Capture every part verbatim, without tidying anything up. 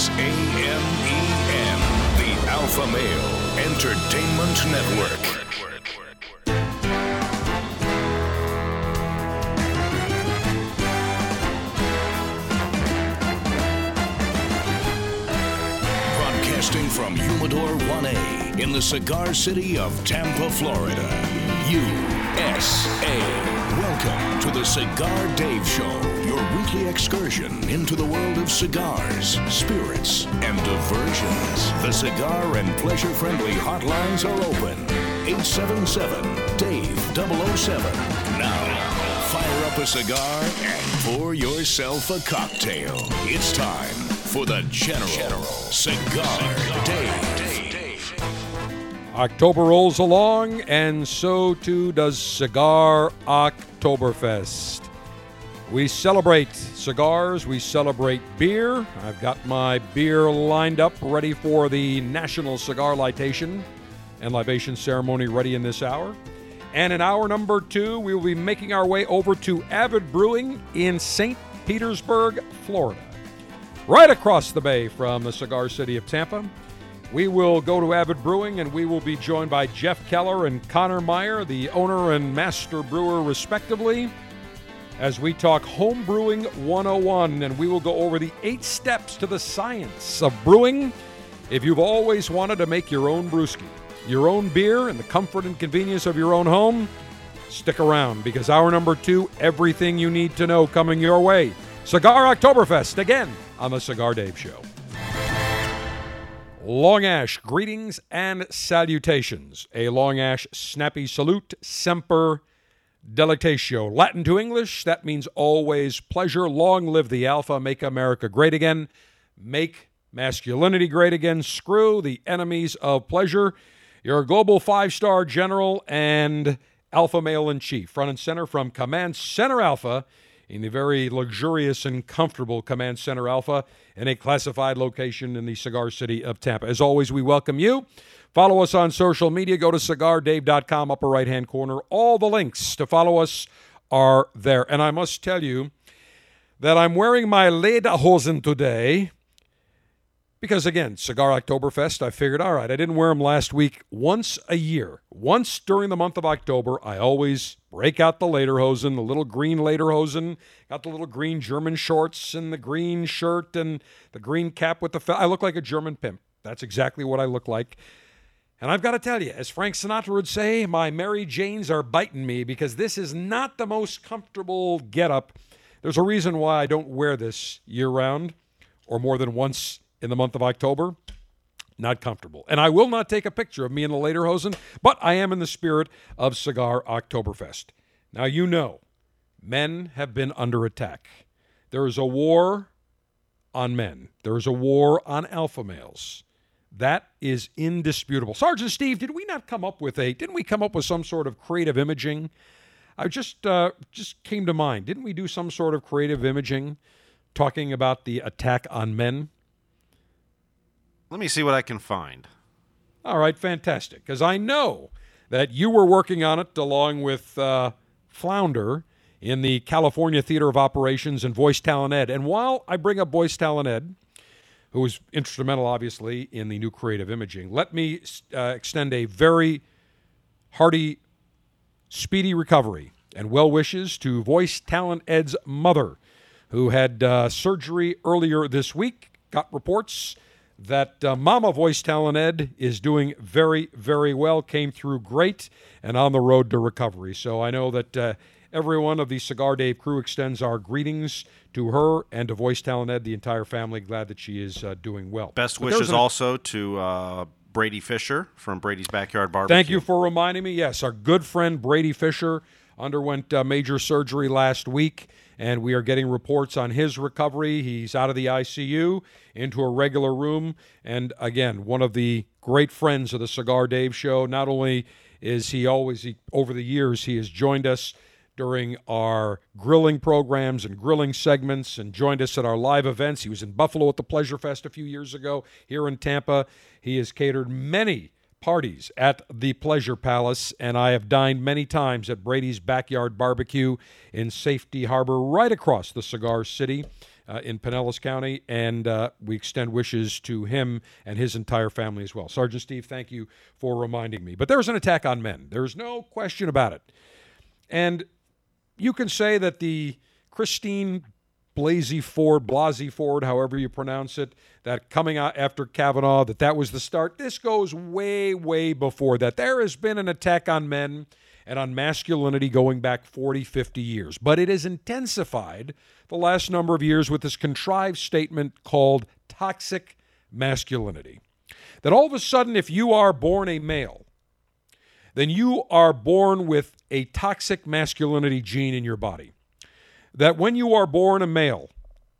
is A M E N, the Alpha Male Entertainment Network. From Humidor one A in the cigar city of Tampa, Florida, U S A. Welcome to the Cigar Dave Show, your weekly excursion into the world of cigars, spirits, and diversions. The cigar and pleasure-friendly hotlines are open. eight seven seven, D A V E, double oh seven. Now, fire up a cigar and pour yourself a cocktail. It's time for the General, General Cigar, Cigar Dave. Dave. October rolls along, and so too does Cigar Oktoberfest. We celebrate cigars, we celebrate beer. I've got my beer lined up, ready for the National Cigar Litation and Libation Ceremony ready in this hour. And in hour number two, we will be making our way over to Avid Brewing in Saint Petersburg, Florida. Right across the bay from the cigar city of Tampa, we will go to Avid Brewing, and we will be joined by Jeff Keller and Connor Meyer, the owner and master brewer respectively, as we talk Home Brewing one oh one, and we will go over the eight steps to the science of brewing if you've always wanted to make your own brewski, your own beer, in the comfort and convenience of your own home. Stick around, because hour number two, everything you need to know coming your way. Cigar Oktoberfest, again, on the Cigar Dave Show. Long Ash greetings and salutations. A Long Ash snappy salute, semper delectatio. Latin to English, that means always pleasure. Long live the Alpha, make America great again. Make masculinity great again. Screw the enemies of pleasure. Your global five-star general and Alpha male in chief. Front and center from Command Center Alpha, in the very luxurious and comfortable Command Center Alpha, in a classified location in the cigar city of Tampa. As always, we welcome you. Follow us on social media. Go to cigar dave dot com, upper right-hand corner. All the links to follow us are there. And I must tell you that I'm wearing my lederhosen today because, again, Cigar Oktoberfest, I figured, all right, I didn't wear them last week. Once a year, once during the month of October, I always break out the lederhosen, the little green lederhosen. Got the little green German shorts and the green shirt and the green cap with the fe- I look like a German pimp. That's exactly what I look like. And I've got to tell you, as Frank Sinatra would say, my Mary Janes are biting me because this is not the most comfortable getup. There's a reason why I don't wear this year-round or more than once in the month of October. Not comfortable. And I will not take a picture of me in the lederhosen, but I am in the spirit of Cigar Oktoberfest. Now, you know, men have been under attack. There is a war on men. There is a war on alpha males. That is indisputable. Sergeant Steve, did we not come up with a, didn't we come up with some sort of creative imaging? I just, uh, just came to mind. Didn't we do some sort of creative imaging talking about the attack on men? Let me see what I can find. All right, fantastic. Because I know that you were working on it along with uh, Flounder in the California Theater of Operations and Voice Talent Ed. And while I bring up Voice Talent Ed, who was instrumental, obviously, in the new creative imaging, let me uh, extend a very hearty, speedy recovery and well wishes to Voice Talent Ed's mother, who had uh, surgery earlier this week. Got reports that uh, Mama Voice Talent Ed is doing very, very well, came through great, and on the road to recovery. So I know that uh, everyone of the Cigar Dave crew extends our greetings to her and to Voice Talent Ed, the entire family. Glad that she is uh, doing well. Best but wishes an- also to uh, Brady Fisher from Brady's Backyard Barbecue. Thank you for reminding me. Yes, our good friend Brady Fisher underwent uh, major surgery last week, and we are getting reports on his recovery. He's out of the I C U, into a regular room, and again, one of the great friends of the Cigar Dave Show. Not only is he always, he, over the years, he has joined us during our grilling programs and grilling segments and joined us at our live events. He was in Buffalo at the Pleasure Fest a few years ago, here in Tampa. He has catered many parties at the Pleasure Palace, and I have dined many times at Brady's Backyard Barbecue in Safety Harbor, right across the Cigar City uh, in Pinellas County, and uh, we extend wishes to him and his entire family as well. Sergeant Steve, thank you for reminding me. But there was an attack on men. There's no question about it. And you can say that the Christine Blasey Ford, Blasey Ford, however you pronounce it, that coming out after Kavanaugh, that that was the start. This goes way, way before that. There has been an attack on men and on masculinity going back forty, fifty years. But it has intensified the last number of years with this contrived statement called toxic masculinity. That all of a sudden, if you are born a male, then you are born with a toxic masculinity gene in your body. That when you are born a male,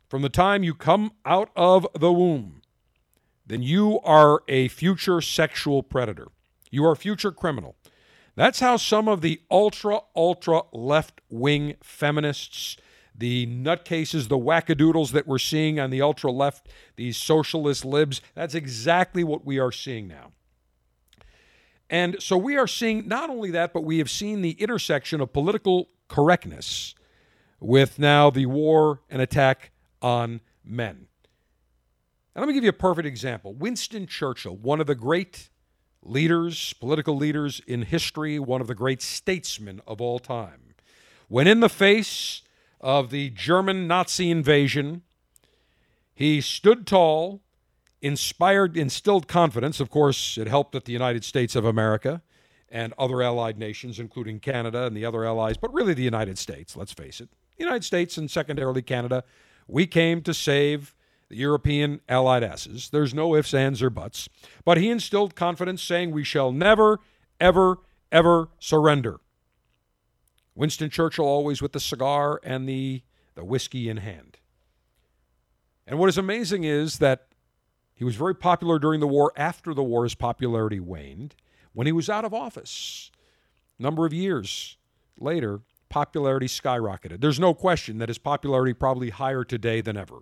from the time you come out of the womb, then you are a future sexual predator. You are a future criminal. That's how some of the ultra, ultra left-wing feminists, the nutcases, the wackadoodles that we're seeing on the ultra-left, these socialist libs, that's exactly what we are seeing now. And so we are seeing not only that, but we have seen the intersection of political correctness with now the war and attack on men. And let me give you a perfect example. Winston Churchill, one of the great leaders, political leaders in history, one of the great statesmen of all time, when in the face of the German Nazi invasion, he stood tall, inspired, instilled confidence. Of course, it helped that the United States of America and other allied nations, including Canada and the other allies, but really the United States, let's face it. The United States and secondarily Canada, we came to save the European allied asses. There's no ifs, ands, or buts. But he instilled confidence, saying we shall never, ever, ever surrender. Winston Churchill always with the cigar and the, the whiskey in hand. And what is amazing is that he was very popular during the war. After the war, his popularity waned. When he was out of office, a number of years later, popularity skyrocketed. There's no question that his popularity probably higher today than ever,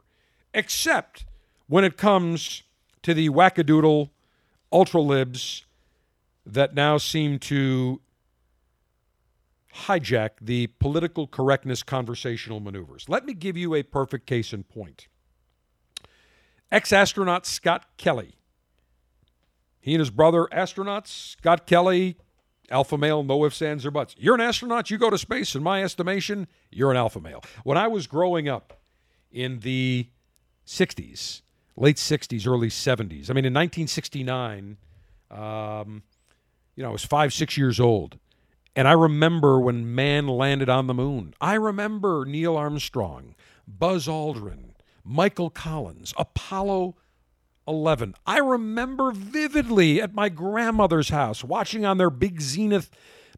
except when it comes to the wackadoodle ultralibs that now seem to hijack the political correctness conversational maneuvers. Let me give you a perfect case in point. Ex-astronaut Scott Kelly. He and his brother, astronauts, Scott Kelly, alpha male, no ifs, ands, or buts. You're an astronaut, you go to space. In my estimation, you're an alpha male. When I was growing up in the sixties, late sixties, early seventies, I mean, in nineteen sixty-nine, um, you know, I was five, six years old. And I remember when man landed on the moon. I remember Neil Armstrong, Buzz Aldrin, Michael Collins, Apollo eleven. I remember vividly at my grandmother's house watching on their big Zenith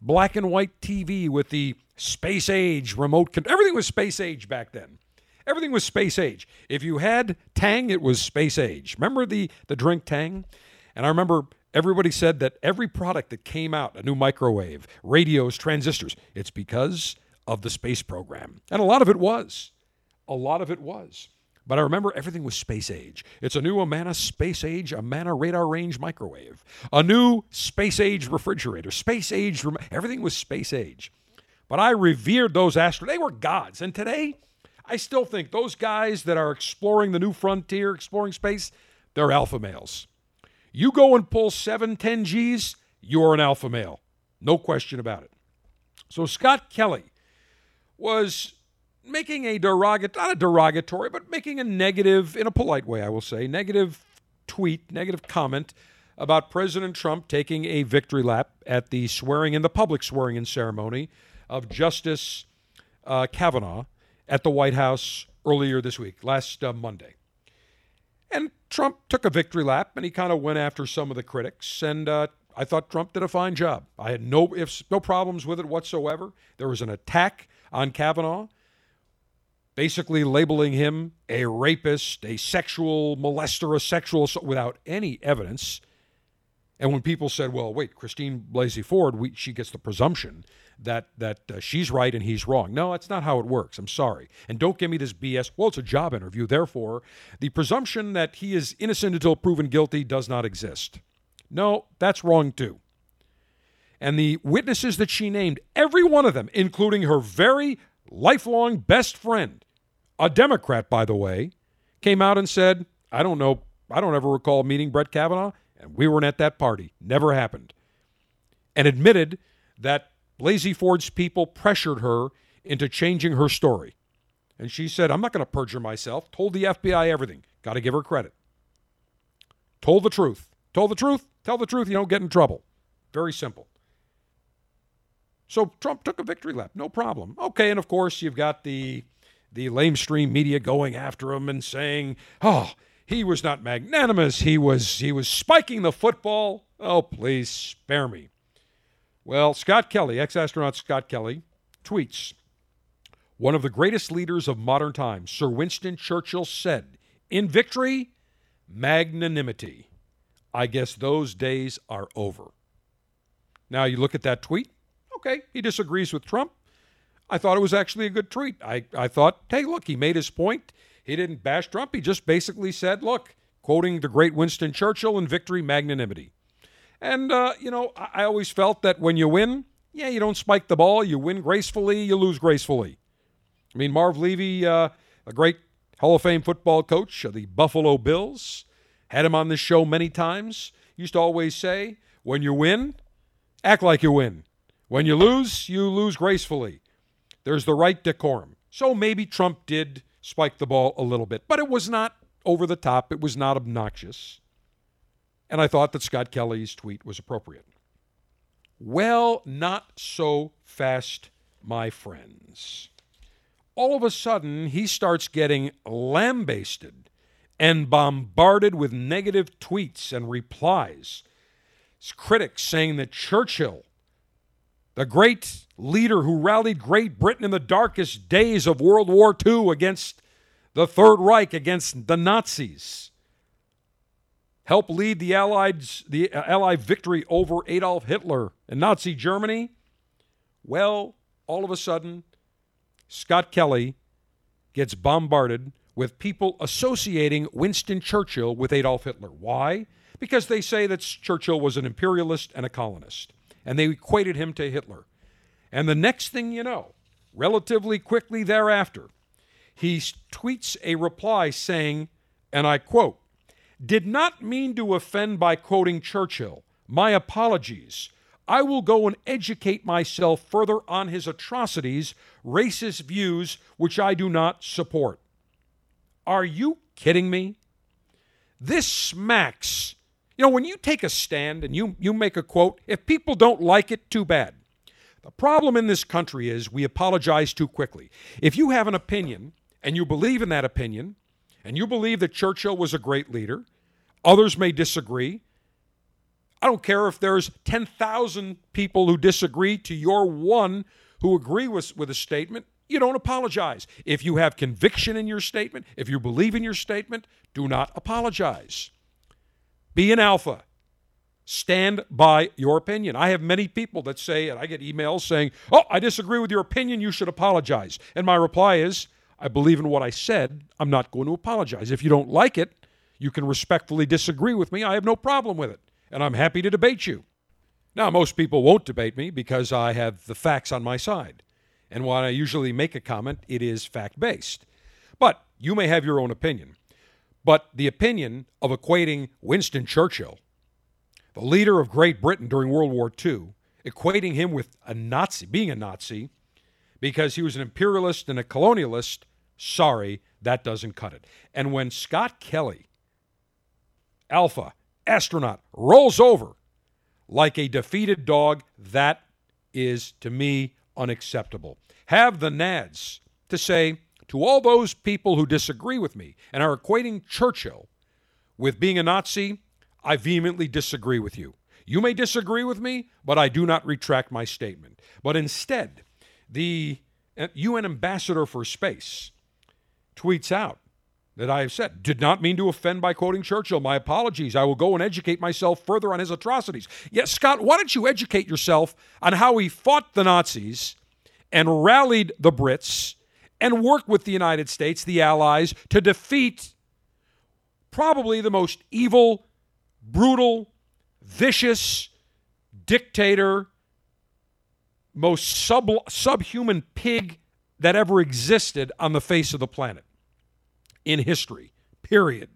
black and white T V with the space age remote control. Everything was space age back then. Everything was space age. If you had Tang, it was space age. Remember the, the drink Tang? And I remember everybody said that every product that came out, a new microwave, radios, transistors, it's because of the space program. And a lot of it was. A lot of it was. But I remember everything was space age. It's a new Amana space age, Amana radar range microwave. A new space age refrigerator, space age, rem- everything was space age. But I revered those astronauts. They were gods. And today, I still think those guys that are exploring the new frontier, exploring space, they're alpha males. You go and pull seven, ten G's, you're an alpha male. No question about it. So Scott Kelly was making a derogatory, not a derogatory, but making a negative, in a polite way, I will say, negative tweet, negative comment about President Trump taking a victory lap at the swearing in, the public swearing-in ceremony of Justice uh, Kavanaugh at the White House earlier this week, last uh, Monday. And Trump took a victory lap, and he kind of went after some of the critics, and uh, I thought Trump did a fine job. I had no ifs, no problems with it whatsoever. There was an attack on Kavanaugh, basically labeling him a rapist, a sexual molester, a sexual assault, without any evidence. And when people said, well, wait, Christine Blasey Ford, we, she gets the presumption that that uh, she's right and he's wrong. No, that's not how it works. I'm sorry. And don't give me this B S. Well, it's a job interview. Therefore, the presumption that he is innocent until proven guilty does not exist. No, that's wrong too. And the witnesses that she named, every one of them, including her very lifelong best friend, a Democrat, by the way, came out and said, I don't know, I don't ever recall meeting Brett Kavanaugh, and we weren't at that party. Never happened. And admitted that Blasey Ford's people pressured her into changing her story. And she said, I'm not going to perjure myself. Told the F B I everything. Got to give her credit. Told the truth. Told the truth. Tell the truth. You don't get in trouble. Very simple. So Trump took a victory lap. No problem. Okay, and of course, you've got the, the lamestream media going after him and saying, oh, he was not magnanimous. He was, he was spiking the football. Oh, please spare me. Well, Scott Kelly, ex-astronaut Scott Kelly, tweets, one of the greatest leaders of modern times, Sir Winston Churchill, said, in victory, magnanimity. I guess those days are over. Now, you look at that tweet. Okay, he disagrees with Trump. I thought it was actually a good tweet. I, I thought, hey, look, he made his point. He didn't bash Trump. He just basically said, look, quoting the great Winston Churchill, in victory, magnanimity. And, uh, you know, I, I always felt that when you win, yeah, you don't spike the ball. You win gracefully. You lose gracefully. I mean, Marv Levy, uh, a great Hall of Fame football coach of the Buffalo Bills, had him on this show many times, used to always say, when you win, act like you win. When you lose, you lose gracefully. There's the right decorum. So maybe Trump did spike the ball a little bit, but it was not over the top. It was not obnoxious. And I thought that Scott Kelly's tweet was appropriate. Well, not so fast, my friends. All of a sudden, he starts getting lambasted and bombarded with negative tweets and replies. His critics saying that Churchill, the great leader who rallied Great Britain in the darkest days of World War Two against the Third Reich, against the Nazis, helped lead the Allied, the Allied victory over Adolf Hitler and Nazi Germany. Well, all of a sudden, Scott Kelly gets bombarded with people associating Winston Churchill with Adolf Hitler. Why? Because they say that Churchill was an imperialist and a colonist, and they equated him to Hitler. And the next thing you know, relatively quickly thereafter, he tweets a reply saying, and I quote, "Did not mean to offend by quoting Churchill. My apologies. I will go and educate myself further on his atrocities, racist views, which I do not support." Are you kidding me? This smacks. You know, when you take a stand and you, you make a quote, if people don't like it, too bad. The problem in this country is we apologize too quickly. If you have an opinion and you believe in that opinion and you believe that Churchill was a great leader, others may disagree. I don't care if there's ten thousand people who disagree to your one who agree with, with a statement. You don't apologize. If you have conviction in your statement, if you believe in your statement, do not apologize. Be an alpha. Stand by your opinion. I have many people that say, and I get emails saying, oh, I disagree with your opinion, you should apologize. And my reply is, I believe in what I said. I'm not going to apologize. If you don't like it, you can respectfully disagree with me. I have no problem with it. And I'm happy to debate you. Now, most people won't debate me because I have the facts on my side. And when I usually make a comment, it is fact-based. But you may have your own opinion. But the opinion of equating Winston Churchill, the leader of Great Britain during World War Two, equating him with a Nazi, being a Nazi, because he was an imperialist and a colonialist, sorry, that doesn't cut it. And when Scott Kelly, alpha, astronaut, rolls over like a defeated dog, that is, to me, unacceptable. Have the nads to say to all those people who disagree with me and are equating Churchill with being a Nazi, I vehemently disagree with you. You may disagree with me, but I do not retract my statement. But instead, the U N ambassador for space tweets out, that I have said, did not mean to offend by quoting Churchill. My apologies. I will go and educate myself further on his atrocities. Yes, Scott, why don't you educate yourself on how he fought the Nazis and rallied the Brits and worked with the United States, the Allies, to defeat probably the most evil, brutal, vicious dictator, most sub- subhuman pig that ever existed on the face of the planet. in history, period.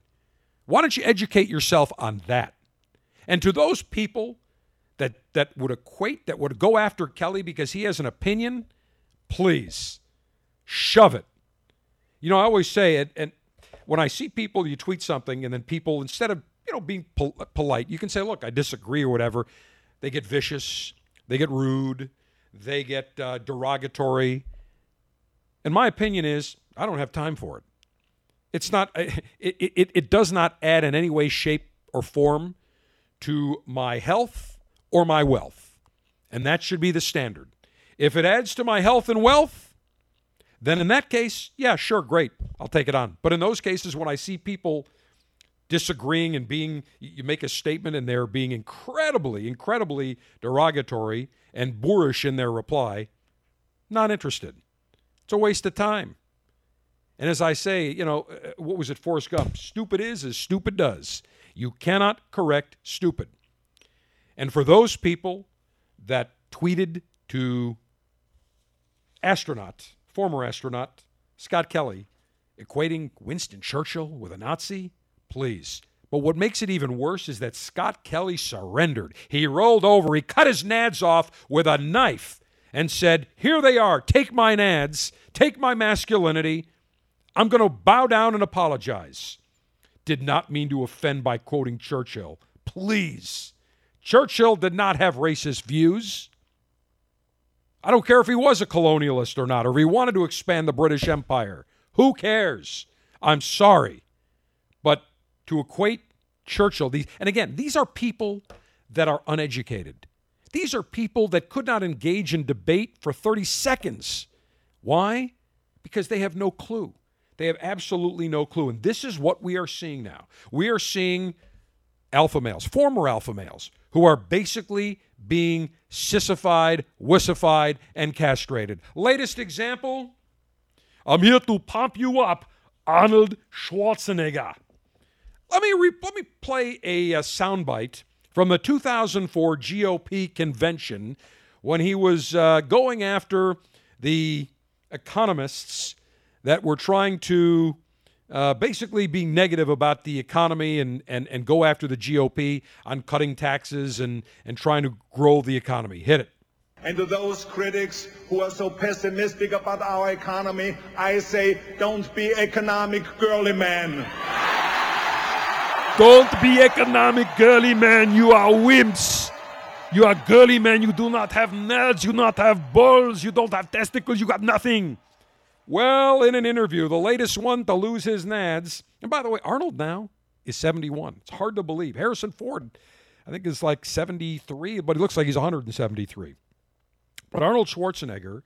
Why don't you educate yourself on that? And to those people that that would equate, that would go after Kelly because he has an opinion, please, shove it. You know, I always say it, and when I see people, you tweet something, and then people, instead of, you know, being pol- polite, you can say, look, I disagree or whatever. They get vicious. They get rude. They get uh, derogatory. And my opinion is, I don't have time for it. It's not, it, it, it does not add in any way, shape, or form to my health or my wealth. And that should be the standard. If it adds to my health and wealth, then in that case, yeah, sure, great. I'll take it on. But in those cases, when I see people disagreeing and being, you make a statement and they're being incredibly, incredibly derogatory and boorish in their reply, not interested. It's a waste of time. And as I say, you know, what was it, Forrest Gump? Stupid is as stupid does. You cannot correct stupid. And for those people that tweeted to astronaut, former astronaut, Scott Kelly, equating Winston Churchill with a Nazi, please. But what makes it even worse is that Scott Kelly surrendered. He rolled over. He cut his nads off with a knife and said, here they are. Take my nads. Take my masculinity. I'm going to bow down and apologize. Did not mean to offend by quoting Churchill. Please. Churchill did not have racist views. I don't care if he was a colonialist or not, or if he wanted to expand the British Empire. Who cares? I'm sorry. But to equate Churchill, these, and again, these are people that are uneducated. These are people that could not engage in debate for thirty seconds. Why? Because they have no clue. They have absolutely no clue. And this is what we are seeing now. We are seeing alpha males, former alpha males, who are basically being sissified, wussified, and castrated. Latest example, I'm here to pump you up, Arnold Schwarzenegger. Let me re- let me play a, a soundbite from the two thousand four G O P convention when he was uh, going after the economists that were trying to uh, basically be negative about the economy and, and, and go after the G O P on cutting taxes and, and trying to grow the economy. Hit it. And to those critics who are so pessimistic about our economy, I say, don't be economic girly man. Don't be economic girly man. You are wimps. You are girly man. You do not have nerds. You do not have balls. You don't have testicles. You got nothing. Well, in an interview, the latest one to lose his nads. And by the way, Arnold now is seventy-one. It's hard to believe. Harrison Ford, I think, is like seventy-three, but he looks like he's one hundred seventy-three. But Arnold Schwarzenegger,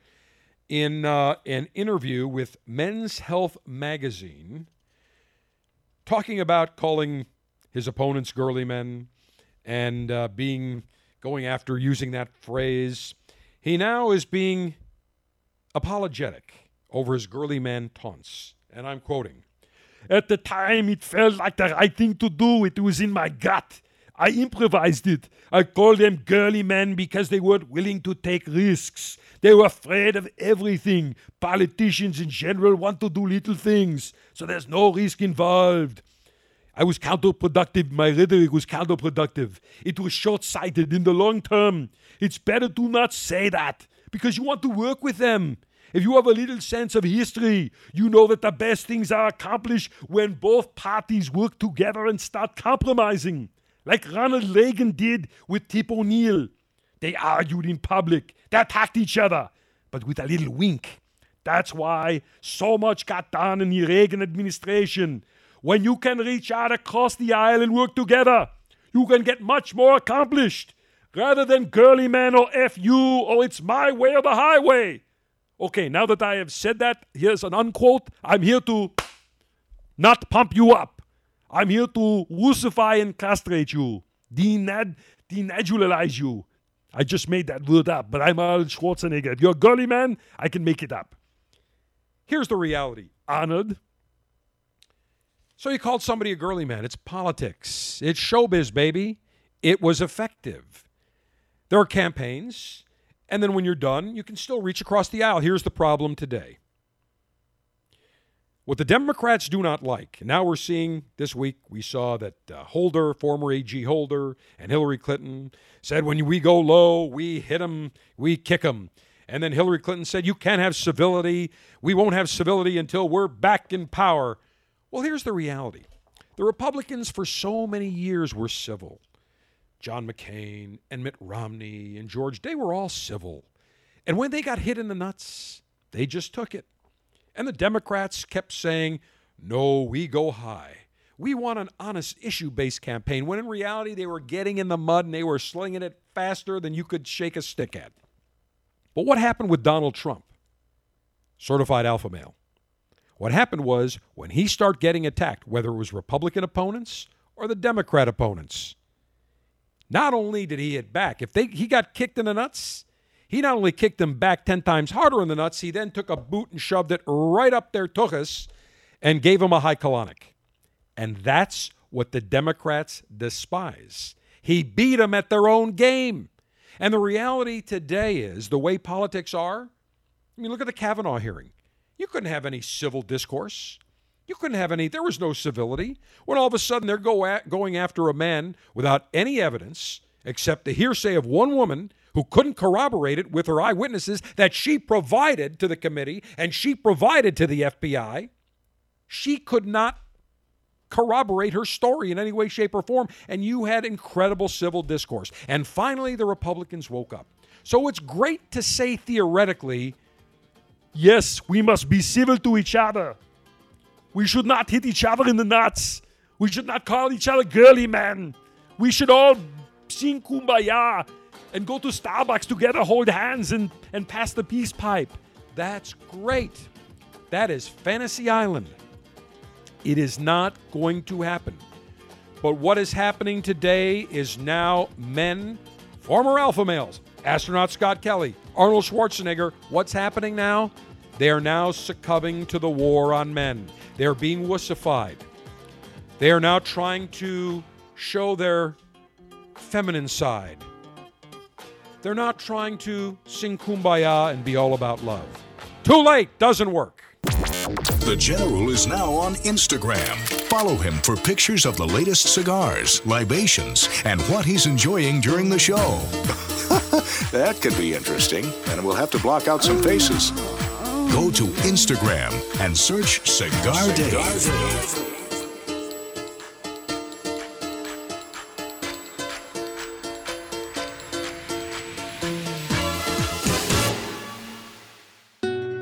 in uh, an interview with Men's Health magazine, talking about calling his opponents girly men and uh, being going after using that phrase, he now is being apologetic over his girly man taunts. And I'm quoting, at the time, it felt like the right thing to do. It was in my gut. I improvised it. I called them girly men because they weren't willing to take risks. They were afraid of everything. Politicians in general want to do little things, so there's no risk involved. I was counterproductive. My rhetoric was counterproductive. It was short-sighted in the long term. It's better to not say that because you want to work with them. If you have a little sense of history, you know that the best things are accomplished when both parties work together and start compromising. Like Ronald Reagan did with Tip O'Neill. They argued in public. They attacked each other, but with a little wink. That's why so much got done in the Reagan administration. When you can reach out across the aisle and work together, you can get much more accomplished rather than girly man or F you or it's my way or the highway. Okay, now that I have said that, here's an unquote. I'm here to not pump you up. I'm here to wussify and castrate you, denad- denatulize you. I just made that word up, but I'm Arnold Schwarzenegger. If you're a girly man, I can make it up. Here's the reality, Arnold. So you called somebody a girly man. It's politics. It's showbiz, baby. It was effective. There are campaigns. And then when you're done, you can still reach across the aisle. Here's the problem today. What the Democrats do not like, now we're seeing this week, we saw that uh, Holder, former A G Holder, and Hillary Clinton said, when we go low, we hit them, we kick them. And then Hillary Clinton said, you can't have civility. We won't have civility until we're back in power. Well, here's the reality. The Republicans for so many years were civil. John McCain and Mitt Romney and George, they were all civil. And when they got hit in the nuts, they just took it. And the Democrats kept saying, no, we go high. We want an honest, issue-based campaign, when in reality they were getting in the mud and they were slinging it faster than you could shake a stick at. But what happened with Donald Trump? Certified alpha male. What happened was when he started getting attacked, whether it was Republican opponents or the Democrat opponents, not only did he hit back, if they he got kicked in the nuts, he not only kicked them back ten times harder in the nuts, he then took a boot and shoved it right up their tuchus and gave him a high colonic. And that's what the Democrats despise. He beat them at their own game. And the reality today is the way politics are, I mean, look at the Kavanaugh hearing. You couldn't have any civil discourse. You couldn't have any, there was no civility. When all of a sudden they're go at, going after a man without any evidence except the hearsay of one woman who couldn't corroborate it with her eyewitnesses that she provided to the committee and she provided to the F B I. She could not corroborate her story in any way, shape, or form, and you had incredible civil discourse. And finally, the Republicans woke up. So it's great to say theoretically, yes, we must be civil to each other. We should not hit each other in the nuts. We should not call each other girly men. We should all sing Kumbaya and go to Starbucks together, hold hands, and, and pass the peace pipe. That's great. That is Fantasy Island. It is not going to happen. But what is happening today is now men, former alpha males, astronaut Scott Kelly, Arnold Schwarzenegger, what's happening now? They are now succumbing to the war on men. They are being wussified. They are now trying to show their feminine side. They're not trying to sing Kumbaya and be all about love. Too late, doesn't work. The General is now on Instagram. Follow him for pictures of the latest cigars, libations, and what he's enjoying during the show. That could be interesting, and we'll have to block out some faces. Go to Instagram and search Cigar Dave.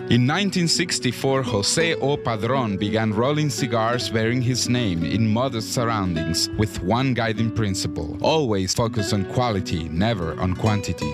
In nineteen sixty-four, José O. Padrón began rolling cigars bearing his name in modest surroundings with one guiding principle: always focus on quality, never on quantity.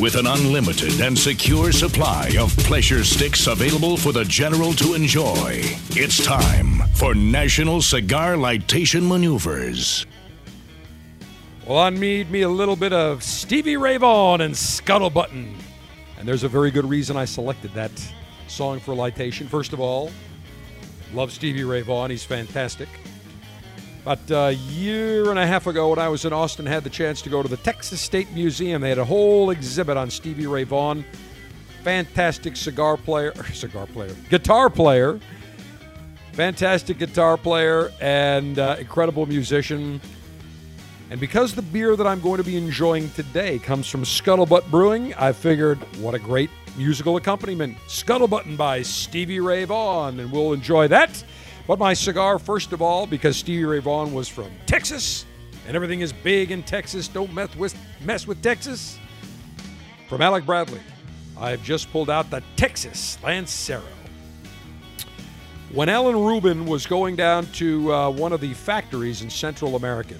With an unlimited and secure supply of pleasure sticks available for the General to enjoy, it's time for National Cigar Lightation Maneuvers. Well, I need me a little bit of Stevie Ray Vaughan and Scuttlebutton. And there's a very good reason I selected that song for lightation. First of all, love Stevie Ray Vaughan. He's fantastic. About a year and a half ago when I was in Austin, I had the chance to go to the Texas State Museum. They had a whole exhibit on Stevie Ray Vaughan. Fantastic cigar player, cigar player, guitar player. Fantastic guitar player and uh, incredible musician. And because the beer that I'm going to be enjoying today comes from Scuttlebutt Brewing, I figured what a great musical accompaniment. Scuttlebuttin' by Stevie Ray Vaughan, and we'll enjoy that. But my cigar, first of all, because Stevie Ray Vaughan was from Texas, and everything is big in Texas. Don't mess with, mess with Texas. From Alec Bradley, I've just pulled out the Texas Lancero. When Alan Rubin was going down to uh, one of the factories in Central American,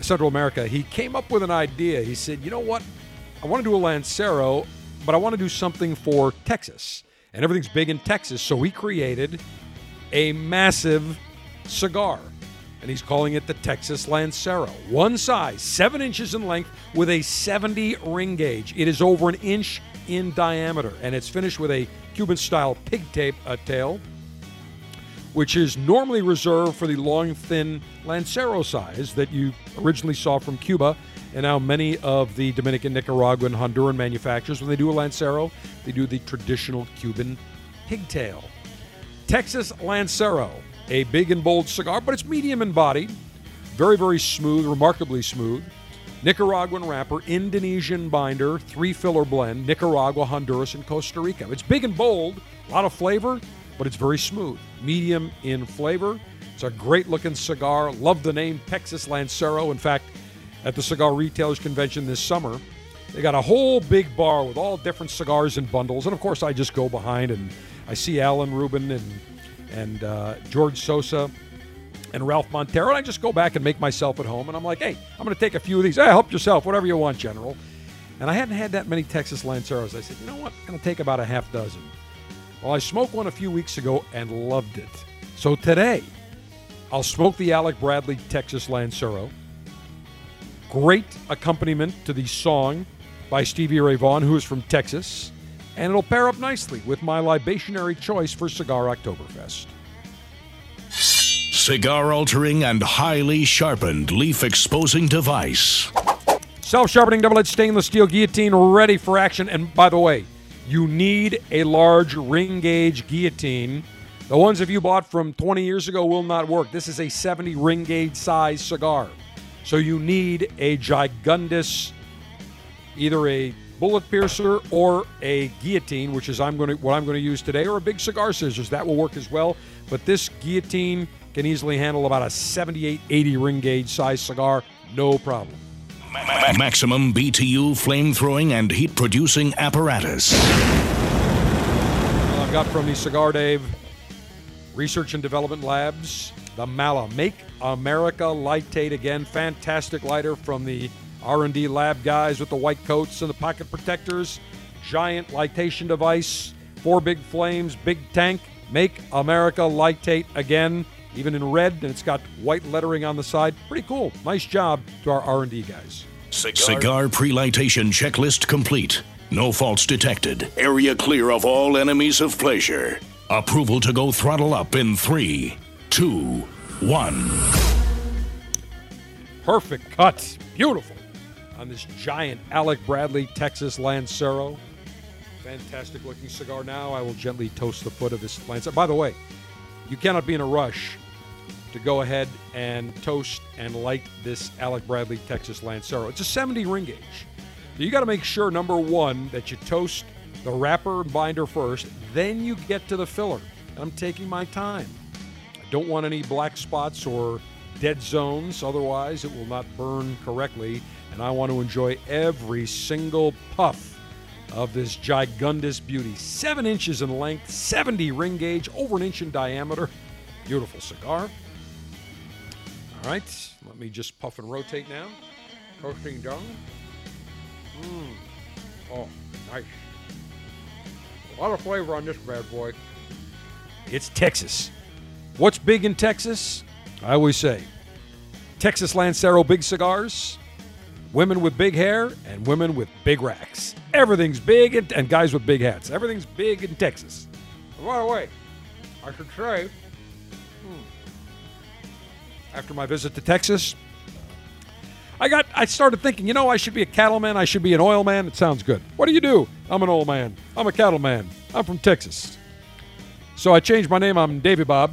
Central America, he came up with an idea. He said, you know what? I want to do a Lancero, but I want to do something for Texas. And everything's big in Texas, so he created a massive cigar, and he's calling it the Texas Lancero. One size, seven inches in length with a seventy ring gauge. It is over an inch in diameter, and it's finished with a Cuban-style pig tape, uh, tail, which is normally reserved for the long, thin Lancero size that you originally saw from Cuba, and now many of the Dominican, Nicaraguan, Honduran manufacturers, when they do a Lancero, they do the traditional Cuban pigtail. Texas Lancero, a big and bold cigar, but it's medium in body, very, very smooth, remarkably smooth. Nicaraguan wrapper, Indonesian binder, three-filler blend, Nicaragua, Honduras, and Costa Rica. It's big and bold, a lot of flavor, but it's very smooth, medium in flavor. It's a great-looking cigar. Love the name Texas Lancero. In fact, at the Cigar Retailers Convention this summer, they got a whole big bar with all different cigars in bundles, and of course I just go behind and I see Alan Rubin and and uh, George Sosa and Ralph Montero, and I just go back and make myself at home, and I'm like, hey, I'm going to take a few of these. Hey, help yourself, whatever you want, General. And I hadn't had that many Texas Lanceros. I said, you know what? I'm going to take about a half dozen. Well, I smoked one a few weeks ago and loved it. So today, I'll smoke the Alec Bradley Texas Lancero. Great accompaniment to the song by Stevie Ray Vaughan, who is from Texas. And it'll pair up nicely with my libationary choice for Cigar Oktoberfest. Cigar-altering and highly sharpened leaf-exposing device. Self-sharpening double-edged stainless steel guillotine ready for action. And by the way, you need a large ring gauge guillotine. The ones that you bought from twenty years ago will not work. This is a seventy ring gauge size cigar. So you need a gigundous, either a bullet piercer or a guillotine, which is I'm going to what I'm going to use today, or a big cigar scissors. That will work as well. But this guillotine can easily handle about a seventy-eight eighty ring gauge size cigar, no problem. Maximum B T U flame-throwing and heat-producing apparatus. Well, I've got from the Cigar Dave Research and Development Labs, the Mala. Make America Lightate Again. Fantastic lighter from the R and D lab guys with the white coats and the pocket protectors, giant lightation device, four big flames, big tank. Make America Lightate Again, even in red, and it's got white lettering on the side. Pretty cool. Nice job to our R and D guys. Cigar, Cigar pre-lightation checklist complete. No faults detected. Area clear of all enemies of pleasure. Approval to go throttle up in three, two, one. Perfect cut. Beautiful. On this giant Alec Bradley Texas Lancero. Fantastic looking cigar. Now I will gently toast the foot of this Lancero. By the way, you cannot be in a rush to go ahead and toast and light this Alec Bradley Texas Lancero. It's a seventy ring gauge. So you got to make sure, number one, that you toast the wrapper and binder first, then you get to the filler. And I'm taking my time. I don't want any black spots or dead zones, otherwise it will not burn correctly, and I want to enjoy every single puff of this gigundous beauty. Seven inches in length, seventy ring gauge, over an inch in diameter. Beautiful cigar. All right, let me just puff and rotate now. Toasting down. Mm. Oh, nice. A lot of flavor on this bad boy. It's Texas. What's big in Texas? I always say, Texas Lancero big cigars, women with big hair, and women with big racks. Everything's big, and, and guys with big hats. Everything's big in Texas. By the way, I should say, hmm, after my visit to Texas, I got I started thinking, you know, I should be a cattleman. I should be an oil man. It sounds good. What do you do? I'm an oil man. I'm a cattleman. I'm from Texas. So I changed my name. I'm Davy Bob.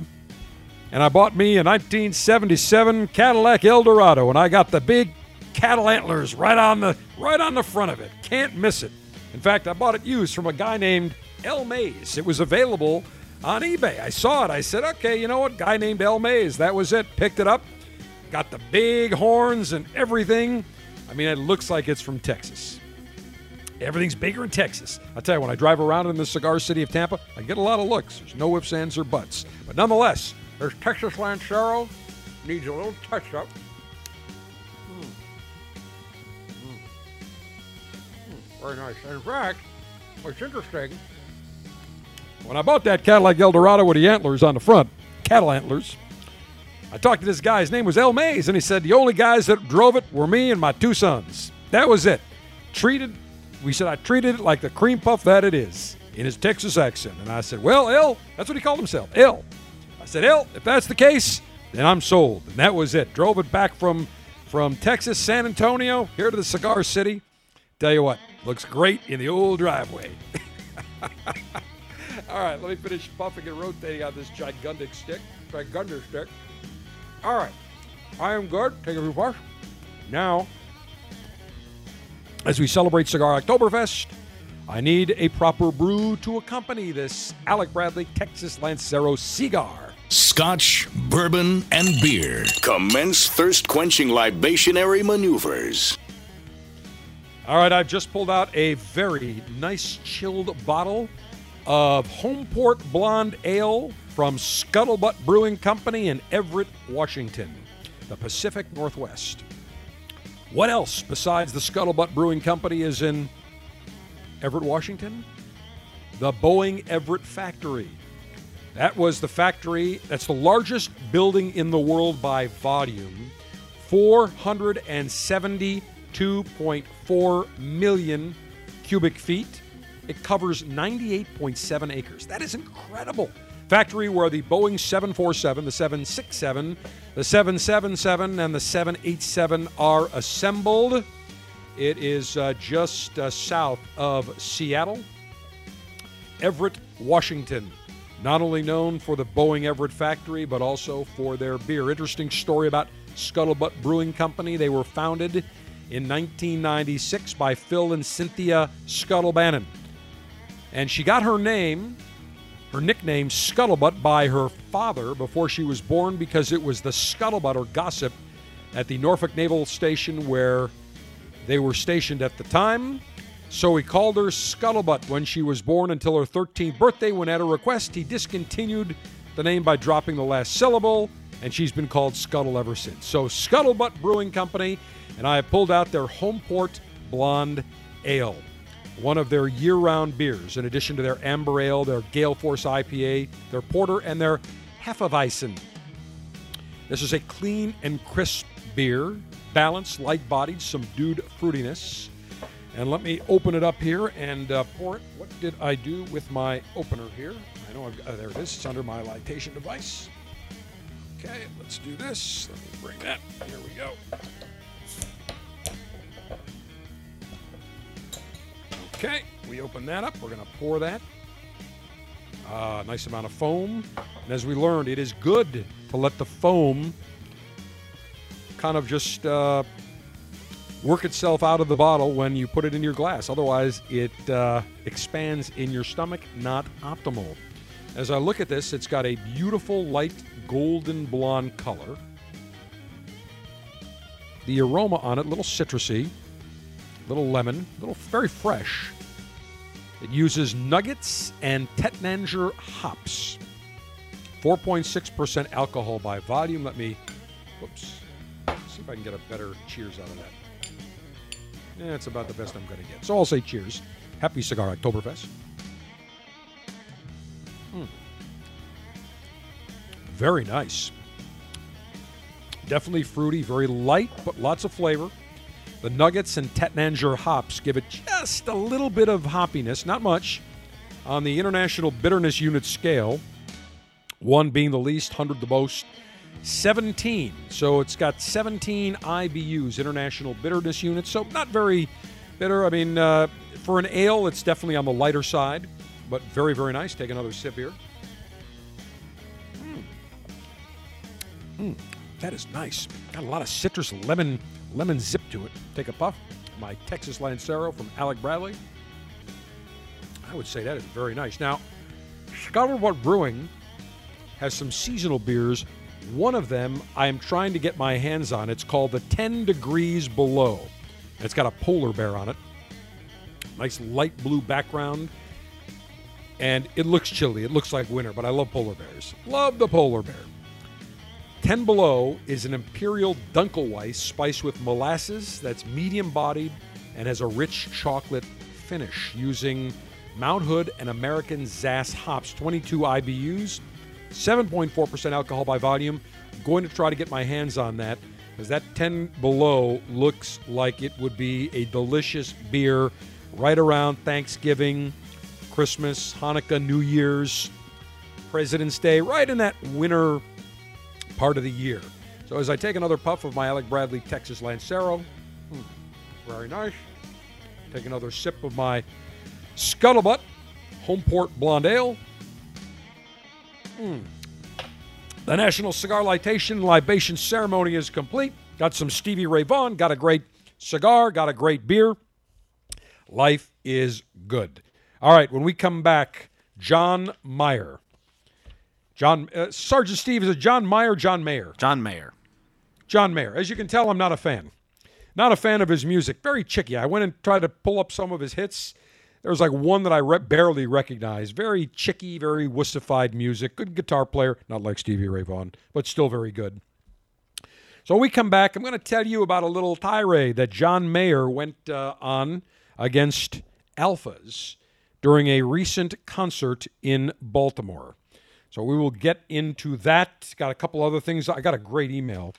And I bought me a nineteen seventy-seven Cadillac Eldorado, and I got the big cattle antlers right on the right on the front of it. Can't miss it. In fact, I bought it used from a guy named L. Mays. It was available on eBay. I saw it. I said, okay, you know what? Guy named L. Mays. That was it. Picked it up. Got the big horns and everything. I mean, it looks like it's from Texas. Everything's bigger in Texas. I tell you, when I drive around in the cigar city of Tampa, I get a lot of looks. There's no ifs, ands, or buts. But nonetheless, there's Texas Lancero. Needs a little touch-up. Mm. Mm. Mm. Very nice. In fact, what's interesting, when I bought that Cadillac Eldorado with the antlers on the front, cattle antlers, I talked to this guy, his name was L. Mays, and he said the only guys that drove it were me and my two sons. That was it. Treated, we said I treated it like the cream puff that it is, in his Texas accent. And I said, well, L, that's what he called himself, L. I said, L, if that's the case, then I'm sold. And that was it. Drove it back from, from Texas, San Antonio, here to the Cigar City. Tell you what, looks great in the old driveway. All right, let me finish puffing and rotating on this gigantic stick, gigantic stick. All right, I am good. Take a few puffs. Now, as we celebrate Cigar Oktoberfest, I need a proper brew to accompany this Alec Bradley Texas Lancero cigar. Scotch, bourbon, and beer. Commence thirst-quenching libationary maneuvers. All right, I've just pulled out a very nice chilled bottle of Homeport Blonde Ale from Scuttlebutt Brewing Company in Everett, Washington, the Pacific Northwest. What else besides the Scuttlebutt Brewing Company is in Everett, Washington? The Boeing Everett factory. That was the factory, that's the largest building in the world by volume, four hundred seventy-two point four million cubic feet. It covers ninety-eight point seven acres. That is incredible. Factory where the Boeing seven forty-seven, the seven sixty-seven, the seven seventy-seven, and the seven eighty-seven are assembled. It is uh, just uh, south of Seattle. Everett, Washington, not only known for the Boeing Everett factory, but also for their beer. Interesting story about Scuttlebutt Brewing Company. They were founded in nineteen ninety-six by Phil and Cynthia Scuttlebannon. And she got her name, her nickname, Scuttlebutt, by her father before she was born, because it was the scuttlebutt or gossip at the Norfolk Naval Station where they were stationed at the time. So he called her Scuttlebutt when she was born until her thirteenth birthday, when at her request he discontinued the name by dropping the last syllable, and she's been called Scuttle ever since. So Scuttlebutt Brewing Company, and I have pulled out their Homeport Blonde Ale, one of their year-round beers, in addition to their Amber Ale, their Gale Force I P A, their Porter, and their Hefeweizen. This is a clean and crisp beer, balanced, light-bodied, subdued fruitiness. And let me open it up here and uh, pour it. What did I do with my opener here? I know I've got, oh, there it is. It's under my litation device. Okay, let's do this. Let me bring that. Here we go. Okay, we open that up. We're going to pour that. Uh, nice amount of foam. And as we learned, it is good to let the foam kind of just uh, work itself out of the bottle when you put it in your glass. Otherwise, it uh, expands in your stomach. Not optimal. As I look at this, it's got a beautiful light golden blonde color. The aroma on it, a little citrusy. Little lemon, little very fresh. It uses nuggets and Tettnanger hops. four point six percent alcohol by volume. Let me, whoops, see if I can get a better cheers out of that. That's about the best I'm going to get. So I'll say cheers. Happy Cigar Oktoberfest. Mm. Very nice. Definitely fruity, very light, but lots of flavor. The nuggets and Tettnanger hops give it just a little bit of hoppiness, not much, on the International Bitterness Unit scale, one being the least, one hundred the most. seventeen. So it's got seventeen I B Us, international bitterness units. So not very bitter. I mean, uh, for an ale, it's definitely on the lighter side, but very, very nice. Take another sip here. Mm. Mm, that is nice. Got a lot of citrus, lemon, lemon zip to it. Take a puff. My Texas Lancero from Alec Bradley. I would say that is very nice. Now, Scuttlebutt Brewing has some seasonal beers. One of them I am trying to get my hands on. It's called the ten degrees Below. It's got a polar bear on it. Nice light blue background. And it looks chilly. It looks like winter, but I love polar bears. Love the polar bear. ten Below is an imperial Dunkelweiss spiced with molasses that's medium-bodied and has a rich chocolate finish using Mount Hood and American Zas hops, twenty-two I B Us. seven point four percent alcohol by volume. I'm going to try to get my hands on that because that ten Below looks like it would be a delicious beer right around Thanksgiving, Christmas, Hanukkah, New Year's, President's Day, right in that winter part of the year. So as I take another puff of my Alec Bradley Texas Lancero, hmm, very nice. Take another sip of my Scuttlebutt Homeport Blonde Ale. Mm. The National Cigar Litation Libation Ceremony is complete. Got some Stevie Ray Vaughan, got a great cigar, got a great beer. Life is good. All right, when we come back, John Mayer. John uh, Sergeant Steve, is it John Mayer, John Mayer? John Mayer. John Mayer. As you can tell, I'm not a fan. Not a fan of his music. Very chicky. I went and tried to pull up some of his hits. There was like one that I re- barely recognized. Very chicky, very wussified music. Good guitar player. Not like Stevie Ray Vaughan, but still very good. So when we come back, I'm going to tell you about a little tirade that John Mayer went uh, on against Alphas during a recent concert in Baltimore. So we will get into that. Got a couple other things. I got a great email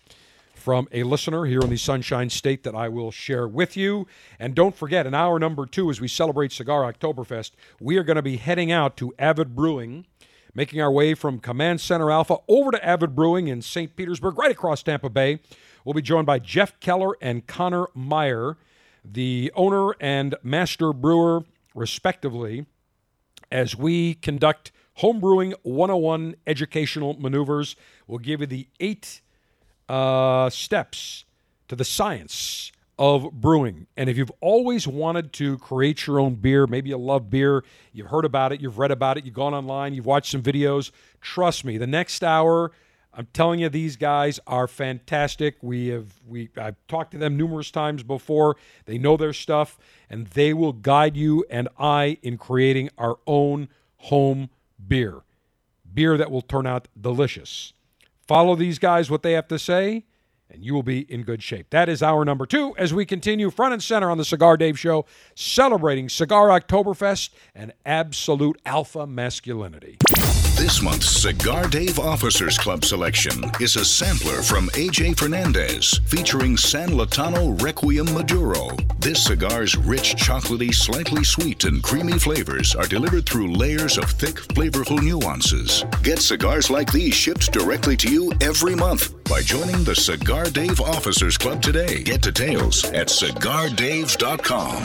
from a listener here in the Sunshine State that I will share with you. And don't forget, in hour number two, as we celebrate Cigar Oktoberfest, we are going to be heading out to Avid Brewing, making our way from Command Center Alpha over to Avid Brewing in Saint Petersburg, right across Tampa Bay. We'll be joined by Jeff Keller and Connor Meyer, the owner and master brewer, respectively, as we conduct Homebrewing one oh one educational maneuvers. We'll give you the eight Uh, steps to the science of brewing. And if you've always wanted to create your own beer, maybe you love beer, you've heard about it, you've read about it, you've gone online, you've watched some videos, trust me, the next hour, I'm telling you, these guys are fantastic. We have, we, I've talked to them numerous times before. They know their stuff, and they will guide you and I in creating our own home beer, beer that will turn out delicious. Follow these guys, what they have to say, and you will be in good shape. That is hour number two as we continue front and center on the Cigar Dave Show, celebrating Cigar Oktoberfest and absolute alpha masculinity. This month's Cigar Dave Officers Club selection is a sampler from A J. Fernandez featuring San Lotano Requiem Maduro. This cigar's rich, chocolatey, slightly sweet, and creamy flavors are delivered through layers of thick, flavorful nuances. Get cigars like these shipped directly to you every month by joining the Cigar Dave Officers Club today. Get details at cigar dave dot com.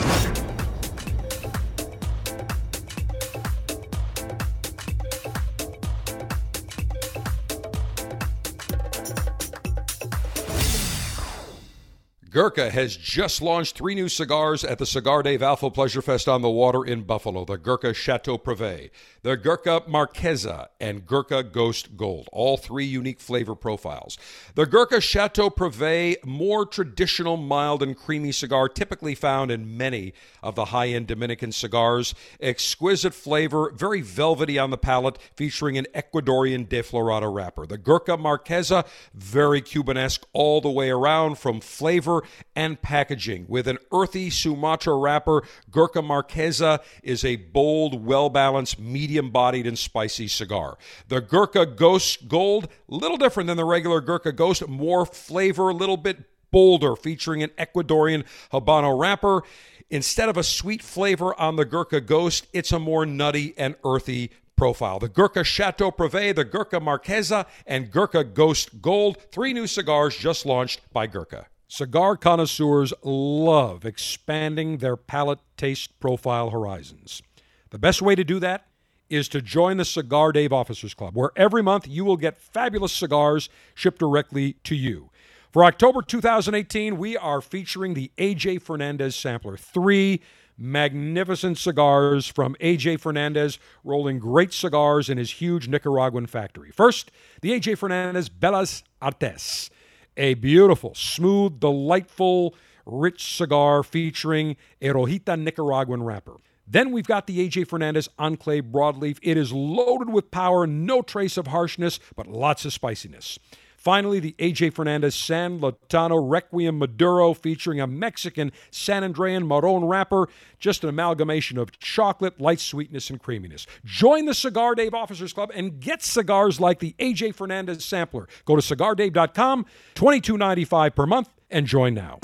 Gurkha has just launched three new cigars at the Cigar Dave Alpha Pleasure Fest on the water in Buffalo. The Gurkha Chateau Privé, the Gurkha Marquesa, and Gurkha Ghost Gold. All three unique flavor profiles. The Gurkha Chateau Privé, more traditional, mild, and creamy cigar typically found in many of the high-end Dominican cigars. Exquisite flavor, very velvety on the palate, featuring an Ecuadorian De Florida wrapper. The Gurkha Marquesa, very Cubanesque all the way around from flavor and packaging. With an earthy Sumatra wrapper, Gurkha Marquesa is a bold, well-balanced, medium-bodied, and spicy cigar. The Gurkha Ghost Gold, a little different than the regular Gurkha Ghost, more flavor, a little bit bolder, featuring an Ecuadorian Habano wrapper. Instead of a sweet flavor on the Gurkha Ghost, it's a more nutty and earthy profile. The Gurkha Chateau Privé, the Gurkha Marquesa, and Gurkha Ghost Gold, three new cigars just launched by Gurkha. Cigar connoisseurs love expanding their palate taste profile horizons. The best way to do that is to join the Cigar Dave Officers Club, where every month you will get fabulous cigars shipped directly to you. For October two thousand eighteen, we are featuring the A J. Fernandez sampler. Three magnificent cigars from A J. Fernandez, rolling great cigars in his huge Nicaraguan factory. First, the A J. Fernandez Bellas Artes, a beautiful, smooth, delightful, rich cigar featuring a Rojita Nicaraguan wrapper. Then we've got the A J. Fernandez Enclave Broadleaf. It is loaded with power, no trace of harshness, but lots of spiciness. Finally, the A J. Fernandez San Lotano Requiem Maduro, featuring a Mexican San Andrean Marron wrapper, just an amalgamation of chocolate, light sweetness, and creaminess. Join the Cigar Dave Officers Club and get cigars like the A J. Fernandez sampler. Go to cigar dave dot com, twenty-two dollars and ninety-five cents per month, and join now.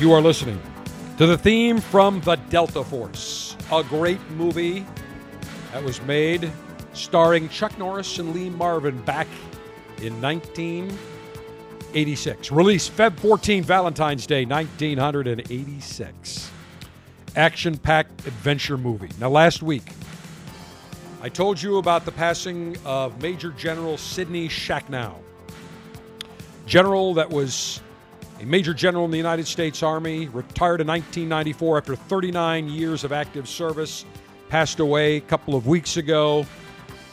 You are listening to the theme from The Delta Force, a great movie that was made starring Chuck Norris and Lee Marvin back in nineteen eighty-six. Released February fourteenth, Valentine's Day, nineteen eighty-six. Action-packed adventure movie. Now, last week, I told you about the passing of Major General Sidney Shacknow, general that was a major general in the United States Army, retired in nineteen ninety-four after thirty-nine years of active service, passed away a couple of weeks ago.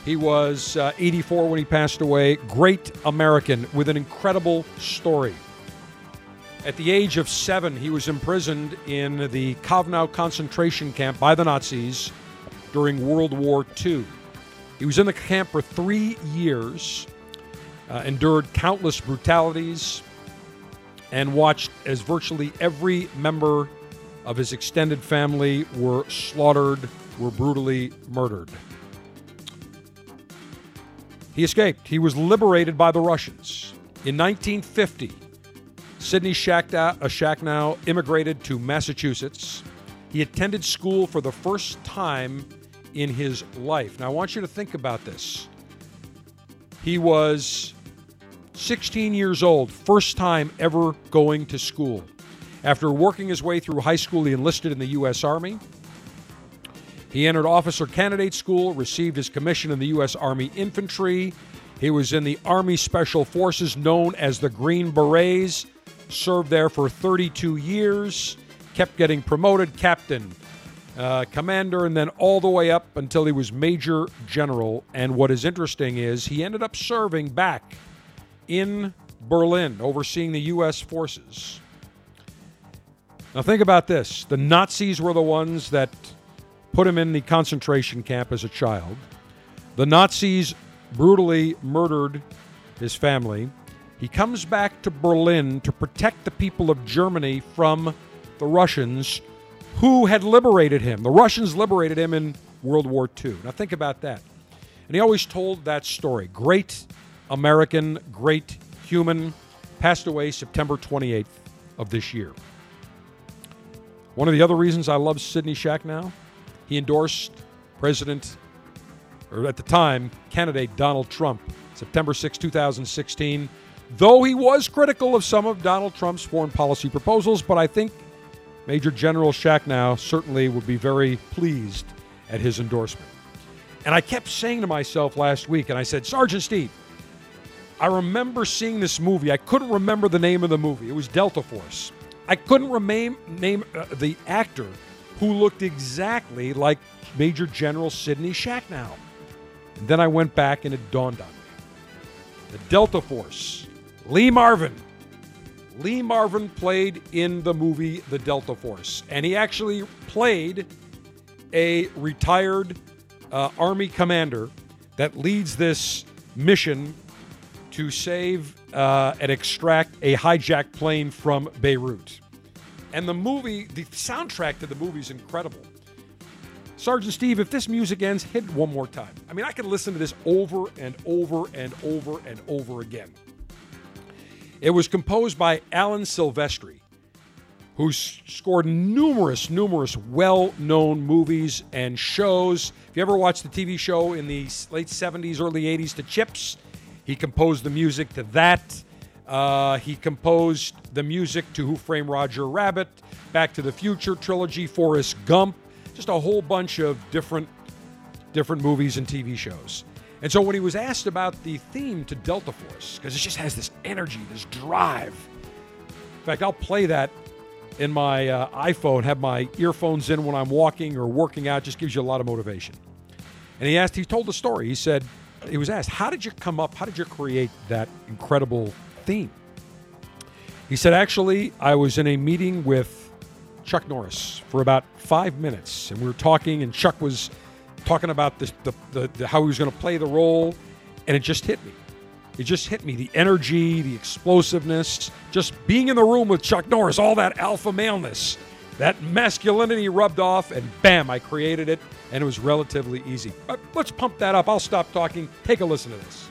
He was uh, eighty-four when he passed away. Great American with an incredible story. At the age of seven, he was imprisoned in the Kavanaugh concentration camp by the Nazis during World War Two. He was in the camp for three years, uh, endured countless brutalities, and watched as virtually every member of his extended family were slaughtered, were brutally murdered. He escaped. He was liberated by the Russians. In nineteen fifty, Sidney Shacknow immigrated to Massachusetts. He attended school for the first time in his life. Now, I want you to think about this. He was sixteen years old, first time ever going to school. After working his way through high school, he enlisted in the U S. Army. He entered officer candidate school, received his commission in the U S. Army Infantry. He was in the Army Special Forces, known as the Green Berets, served there for thirty-two years, kept getting promoted, captain, uh, commander, and then all the way up until he was major general. And what is interesting is he ended up serving back in Berlin, overseeing the U S forces. Now think about this. The Nazis were the ones that put him in the concentration camp as a child. The Nazis brutally murdered his family. He comes back to Berlin to protect the people of Germany from the Russians who had liberated him. The Russians liberated him in World War Two. Now think about that. And he always told that story. Great American, great human, passed away September twenty-eighth of this year. One of the other reasons I love Sidney Shacknow, he endorsed President, or at the time, candidate Donald Trump, September sixth, two thousand sixteen, though he was critical of some of Donald Trump's foreign policy proposals, but I think Major General Shacknow certainly would be very pleased at his endorsement. And I kept saying to myself last week, and I said, Sergeant Steve, I remember seeing this movie. I couldn't remember the name of the movie. It was Delta Force. I couldn't remember name uh, the actor who looked exactly like Major General Sidney Shacknow. And then I went back and it dawned on me. The Delta Force. Lee Marvin. Lee Marvin played in the movie The Delta Force. And he actually played a retired uh, Army commander that leads this mission to save uh, and extract a hijacked plane from Beirut. And the movie, the soundtrack to the movie is incredible. Sergeant Steve, if this music ends, hit it one more time. I mean, I could listen to this over and over and over and over again. It was composed by Alan Silvestri, who scored numerous, numerous well-known movies and shows. If you ever watched the T V show in the late seventies, early eighties, The Chips, he composed the music to that. Uh, he composed the music to Who Framed Roger Rabbit, Back to the Future trilogy, Forrest Gump, just a whole bunch of different, different movies and T V shows. And so when he was asked about the theme to Delta Force, because it just has this energy, this drive. In fact, I'll play that in my uh, iPhone, have my earphones in when I'm walking or working out, just gives you a lot of motivation. And he asked, he told the story. He said, he was asked, how did you come up, how did you create that incredible theme? He said, actually, I was in a meeting with Chuck Norris for about five minutes, and we were talking, and Chuck was talking about the, the, the, the how he was going to play the role, and it just hit me. It just hit me, the energy, the explosiveness, just being in the room with Chuck Norris, all that alpha maleness, that masculinity rubbed off, and bam, I created it, and it was relatively easy. But let's pump that up. I'll stop talking. Take a listen to this.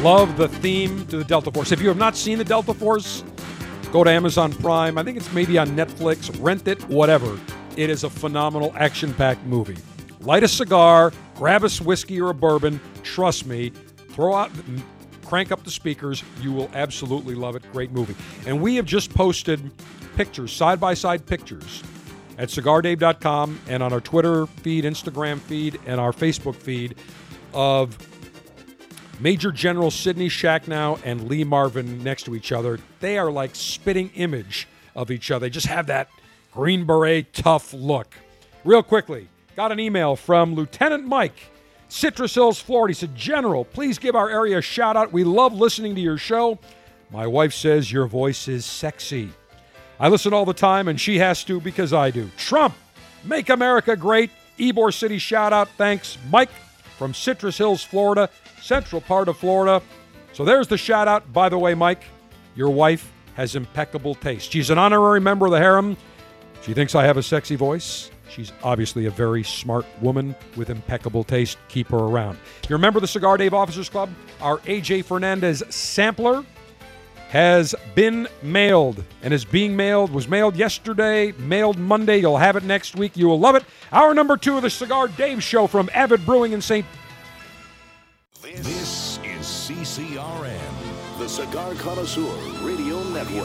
Love the theme to the Delta Force. If you have not seen the Delta Force, go to Amazon Prime. I think it's maybe on Netflix. Rent it, whatever. It is a phenomenal action-packed movie. Light a cigar, grab a whiskey or a bourbon. Trust me, throw out, crank up the speakers. You will absolutely love it. Great movie. And we have just posted pictures, side-by-side pictures, at cigar dave dot com and on our Twitter feed, Instagram feed, and our Facebook feed of Major General Sidney Shacknow and Lee Marvin next to each other. They are like spitting image of each other. They just have that Green Beret tough look. Real quickly, got an email from Lieutenant Mike, Citrus Hills, Florida. He said, General, please give our area a shout out. We love listening to your show. My wife says your voice is sexy. I listen all the time, and she has to because I do. Trump, make America great. Ybor City shout out. Thanks, Mike from Citrus Hills, Florida. Central part of Florida. So there's the shout out. By the way, Mike, your wife has impeccable taste. She's an honorary member of the harem. She thinks I have a sexy voice. She's obviously a very smart woman with impeccable taste. Keep her around. You remember the Cigar Dave Officers Club? Our A J Fernandez sampler has been mailed and is being mailed. Was mailed yesterday, mailed Monday. You'll have it next week. You will love it. Hour number two of the Cigar Dave Show from Avid Brewing in Saint This is C C R N, the Cigar Connoisseur Radio Network.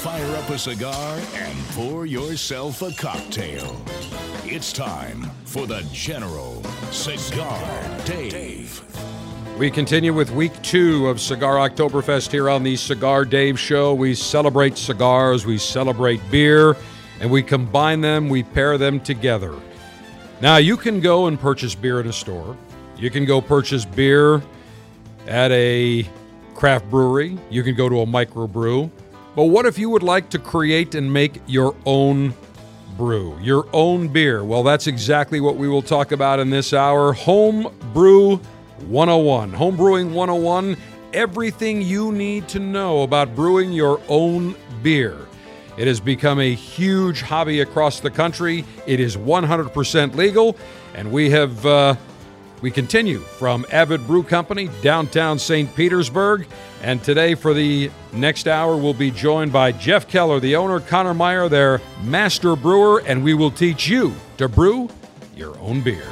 fire up a cigar and pour yourself a cocktail. It's time for the General Cigar Dave. We continue with week two of Cigar Oktoberfest here on the Cigar Dave Show. We celebrate cigars, we celebrate beer, and we combine them, we pair them together. Now, you can go and purchase beer in a store. You can go purchase beer at a craft brewery. You can go to a microbrew. But what if you would like to create and make your own brew, your own beer? Well, that's exactly what we will talk about in this hour. Home Brew one oh one. Home Brewing one oh one, everything you need to know about brewing your own beer. It has become a huge hobby across the country. It is one hundred percent legal, and we have uh, we continue from Avid Brew Company, downtown Saint Petersburg, and today for the next hour we'll be joined by Jeff Keller, the owner, Connor Meyer, their master brewer, and we will teach you to brew your own beer.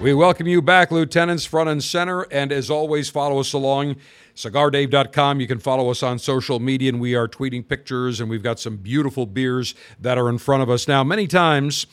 We welcome you back, Lieutenants, front and center, and as always, follow us along cigar dave dot com. You can follow us on social media, and we are tweeting pictures, and we've got some beautiful beers that are in front of us now. Many times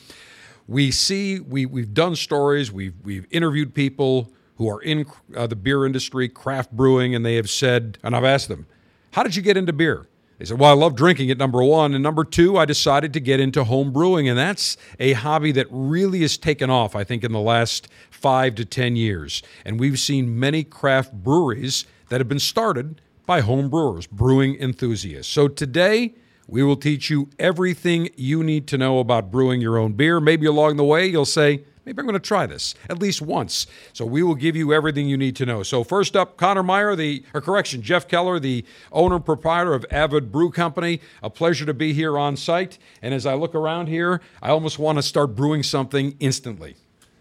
we see, we, we've done stories, we've, we've interviewed people who are in uh, the beer industry, craft brewing, and they have said, and I've asked them, how did you get into beer? They said, well, I love drinking it, number one. And number two, I decided to get into home brewing. And that's a hobby that really has taken off, I think, in the last five to ten years. And we've seen many craft breweries that have been started by home brewers, brewing enthusiasts. So today, we will teach you everything you need to know about brewing your own beer. Maybe along the way, you'll say, maybe I'm going to try this at least once. So we will give you everything you need to know. So first up, Connor Meyer, the or correction, Jeff Keller, the owner and proprietor of Avid Brew Company. A pleasure to be here on site. And as I look around here, I almost want to start brewing something instantly.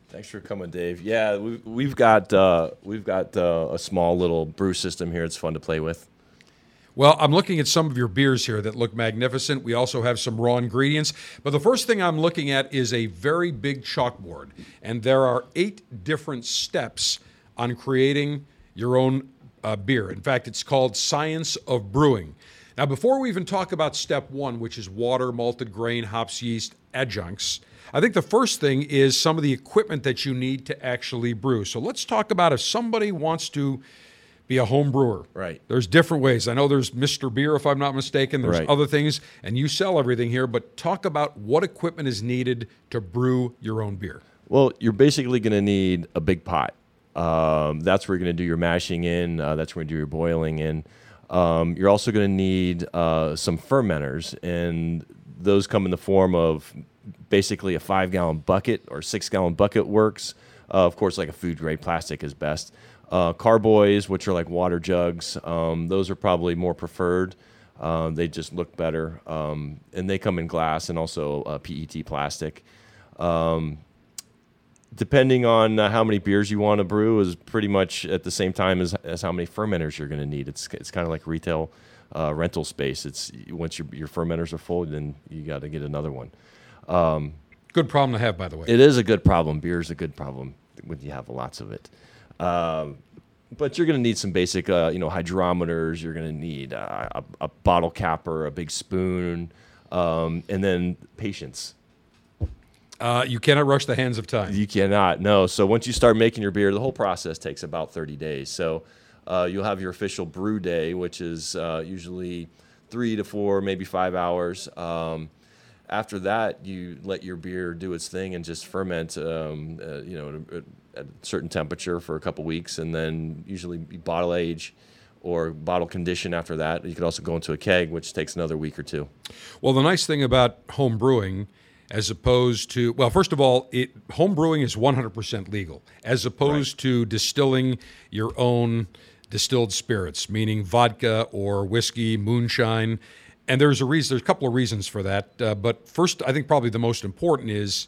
Thanks for coming, Dave. Yeah, we, we've got uh, we've got uh, a small little brew system here. It's fun to play with. Well, I'm looking at some of your beers here that look magnificent. We also have some raw ingredients. But the first thing I'm looking at is a very big chalkboard. And there are eight different steps on creating your own uh, beer. In fact, it's called Science of Brewing. Now, before we even talk about step one, which is water, malted grain, hops, yeast, adjuncts, I think the first thing is some of the equipment that you need to actually brew. So let's talk about if somebody wants to be a home brewer. Right. There's different ways. I know there's Mister Beer, if I'm not mistaken. There's right. other things, and you sell everything here, but talk about what equipment is needed to brew your own beer. Well, you're basically going to need a big pot. Um, that's where you're going to do your mashing in. Uh, that's where you do your boiling in. Um, you're also going to need uh, some fermenters, and those come in the form of basically a five-gallon bucket or six-gallon bucket works. Uh, of course, like a food-grade plastic is best. Uh, carboys, which are like water jugs, um, those are probably more preferred. Uh, they just look better, um, and they come in glass and also uh, P E T plastic. Um, depending on uh, how many beers you want to brew is pretty much at the same time as, as how many fermenters you're going to need. It's it's kind of like retail uh, rental space. It's once your your fermenters are full, then you got to get another one. Um, good problem to have, by the way. It is a good problem. Beer is a good problem when you have lots of it. Um, but you're going to need some basic, uh, you know, hydrometers. You're going to need uh, a, a bottle capper, a big spoon, um, and then patience. Uh, you cannot rush the hands of time. You cannot, no. So once you start making your beer, the whole process takes about thirty days. So uh, you'll have your official brew day, which is uh, usually three to four, maybe five hours. Um, after that, you let your beer do its thing and just ferment, um, uh, you know, it, at a certain temperature for a couple weeks, and then usually bottle age or bottle condition after that. You could also go into a keg, which takes another week or two. Well, the nice thing about home brewing as opposed to, well, first of all, it home brewing is one hundred percent legal as opposed right. to distilling your own distilled spirits, meaning vodka or whiskey, moonshine. And there's a reason, there's a couple of reasons for that. Uh, but first, I think probably the most important is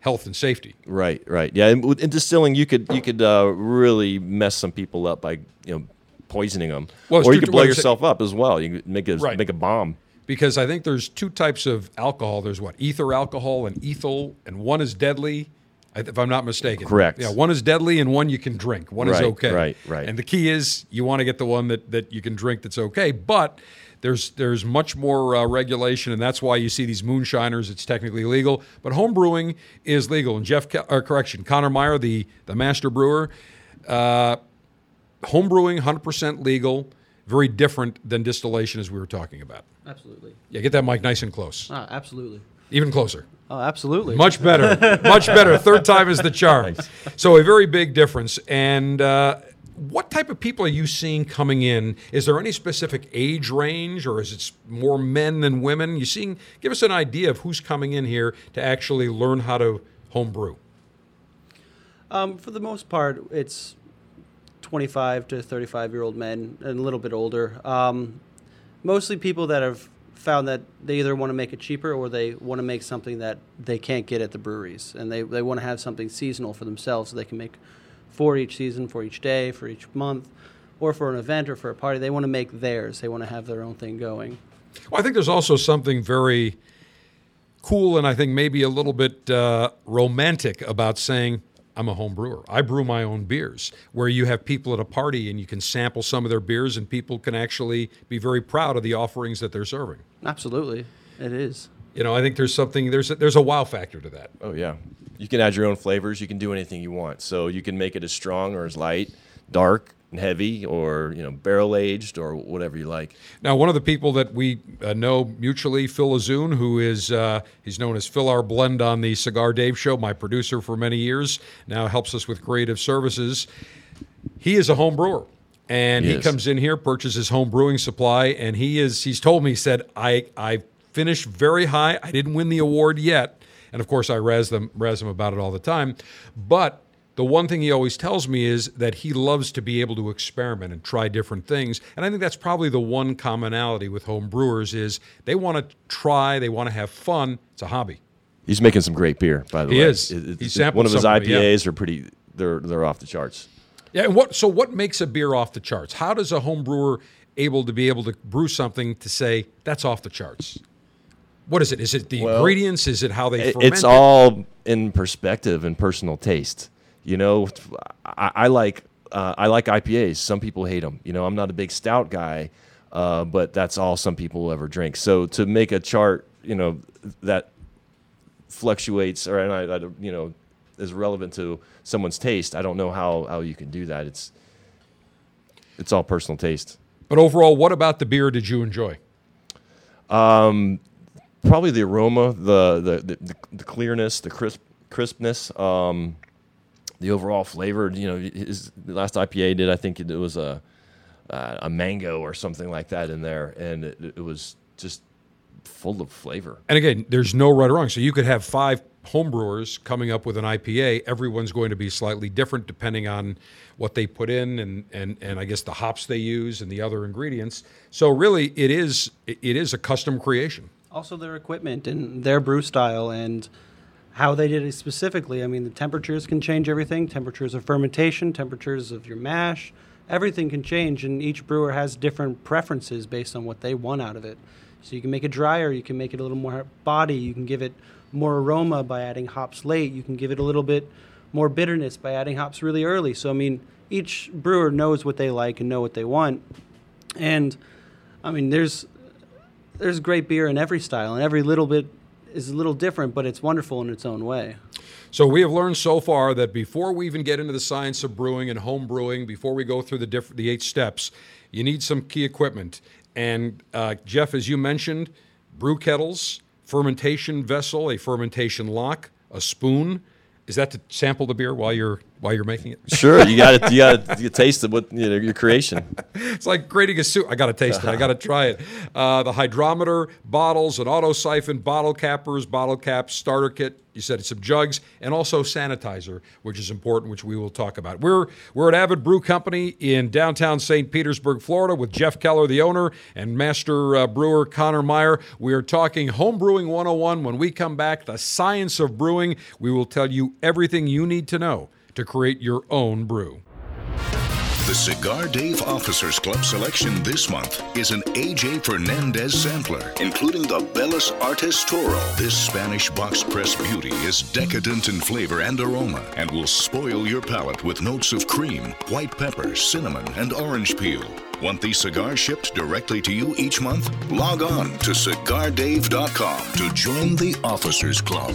health and safety. Right, right. Yeah, and in distilling, you could you could uh, really mess some people up by you know poisoning them, well, or you could blow yourself up as well. You could make a right. make a bomb. Because I think there's two types of alcohol. There's what ether alcohol and ethyl, and one is deadly, if I'm not mistaken. Correct. Yeah, one is deadly, and one you can drink. One right, is okay. Right, right. And the key is you want to get the one that that you can drink that's okay, but. There's there's much more uh, regulation, and that's why you see these moonshiners. It's technically illegal, but home brewing is legal. And Jeff, Ke- or correction, Connor Meyer, the, the master brewer, uh, home brewing, one hundred percent legal, very different than distillation as we were talking about. Absolutely. Yeah, get that mic nice and close. Uh, absolutely. Even closer. Oh, absolutely. Much better. Much better. Third time is the charm. Nice. So a very big difference, and... Uh, what type of people are you seeing coming in? Is there any specific age range, or is it more men than women? You seeing? Give us an idea of who's coming in here to actually learn how to home brew. Um, for the most part, it's twenty-five to thirty-five-year-old men and a little bit older. Um, mostly people that have found that they either want to make it cheaper or they want to make something that they can't get at the breweries, and they, they want to have something seasonal for themselves so they can make for each season, for each day, for each month, or for an event or for a party. They want to make theirs. They want to have their own thing going. Well, I think there's also something very cool and I think maybe a little bit uh, romantic about saying, I'm a home brewer. I brew my own beers, where you have people at a party and you can sample some of their beers and people can actually be very proud of the offerings that they're serving. Absolutely. It is. You know, I think there's something, there's a, there's a wow factor to that. Oh, yeah. You can add your own flavors. You can do anything you want. So you can make it as strong or as light, dark and heavy, or, you know, barrel-aged or whatever you like. Now, one of the people that we uh, know mutually, Phil Azoun, who is, uh, he's known as Phil Our Blend on the Cigar Dave Show, my producer for many years, now helps us with creative services. He is a home brewer. And he, he comes in here, purchases home brewing supply, and he is, he's told me, he said, I, I finished very high. I didn't win the award yet. And, of course, I razz them, razz them about it all the time. But the one thing he always tells me is that he loves to be able to experiment and try different things. And I think that's probably the one commonality with home brewers is they want to try, they want to have fun. It's a hobby. He's making some great beer, by the way. He is. It, it, it, one of his I P As yeah. are pretty, they're, they're off the charts. Yeah. And what, so what makes a beer off the charts? How does a home brewer able to be able to brew something to say, that's off the charts? What is it? Is it the well, ingredients? Is it how they ferment it? It's all in perspective and personal taste. You know, I, I like uh, I like I P As. Some people hate them. You know, I'm not a big stout guy, uh, but that's all some people will ever drink. So to make a chart, you know, that fluctuates or and I, I you know is relevant to someone's taste. I don't know how, how you can do that. It's it's all personal taste. But overall, what about the beer did you enjoy? Um, probably the aroma, the the the, the clearness, the crisp crispness. Um, The overall flavor, you know, his last I P A did, I think it was a uh, a mango or something like that in there, and it, it was just full of flavor. And again, there's no right or wrong. So you could have five homebrewers coming up with an I P A. Everyone's going to be slightly different depending on what they put in and, and, and I guess the hops they use and the other ingredients. So really, it is it is a custom creation. Also their equipment and their brew style and how they did it specifically. I mean, the temperatures can change everything. Temperatures of fermentation, temperatures of your mash, everything can change, and each brewer has different preferences based on what they want out of it. So you can make it drier, you can make it a little more body, you can give it more aroma by adding hops late, you can give it a little bit more bitterness by adding hops really early. So, I mean, each brewer knows what they like and know what they want. And, I mean, there's there's great beer in every style, and every little bit is a little different, but it's wonderful in its own way. So we have learned so far that before we even get into the science of brewing and home brewing, before we go through the diff- the eight steps, you need some key equipment. And uh, Jeff, as you mentioned, brew kettles, fermentation vessel, a fermentation lock, a spoon. Is that to sample the beer while you're while you're making it? Sure, you got to you got to taste it with you know, your creation. It's like creating a soup. I got to taste it. I got to try it. Uh, the hydrometer, bottles, an auto siphon, bottle cappers, bottle caps, starter kit. You said some jugs, and also sanitizer, which is important, which we will talk about. We're we're at Avid Brew Company in downtown Saint Petersburg, Florida, with Jeff Keller, the owner, and master uh, brewer Connor Meyer. We are talking Home Brewing one oh one. When we come back, the science of brewing, we will tell you everything you need to know to create your own brew. The Cigar Dave Officers Club selection this month is an A J. Fernandez sampler, including the Bellas Artes Toro. This Spanish box press beauty is decadent in flavor and aroma and will spoil your palate with notes of cream, white pepper, cinnamon, and orange peel. Want these cigars shipped directly to you each month? Log on to cigar dave dot com to join the Officers Club.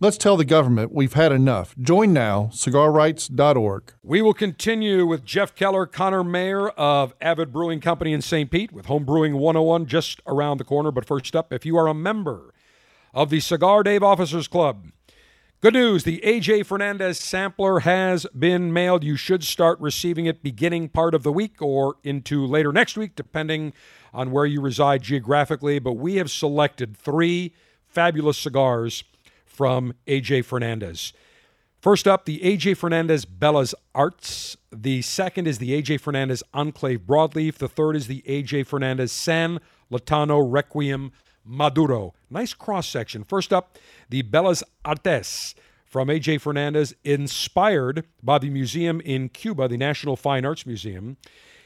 Let's tell the government we've had enough. Join now, cigar rights dot org. We will continue with Jeff Keller, Connor Meyer of Avid Brewing Company in Saint Pete with Home Brewing one oh one just around the corner. But first up, if you are a member of the Cigar Dave Officers Club, good news, the A J. Fernandez sampler has been mailed. You should start receiving it beginning part of the week or into later next week, depending on where you reside geographically. But we have selected three fabulous cigars from A J. Fernandez. First up, the A J. Fernandez Bella's Arts. The second is the A J. Fernandez Enclave Broadleaf. The third is the A J. Fernandez San Lotano Requiem Maduro. Nice cross-section. First up, the Bella's Artes from A J. Fernandez, inspired by the museum in Cuba, the National Fine Arts Museum.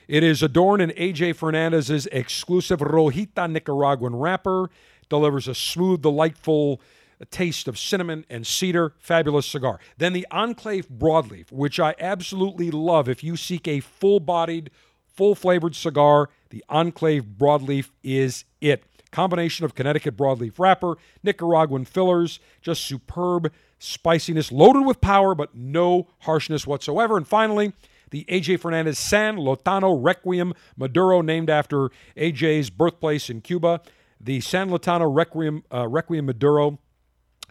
It is adorned in A J. Fernandez's exclusive Rojita Nicaraguan wrapper. Delivers a smooth, delightful a taste of cinnamon and cedar, fabulous cigar. Then the Enclave Broadleaf, which I absolutely love. If you seek a full-bodied, full-flavored cigar, the Enclave Broadleaf is it. Combination of Connecticut Broadleaf wrapper, Nicaraguan fillers, just superb spiciness, loaded with power, but no harshness whatsoever. And finally, the A J. Fernandez San Lotano Requiem Maduro, named after A J's birthplace in Cuba. The San Lotano Requiem, uh, Requiem Maduro,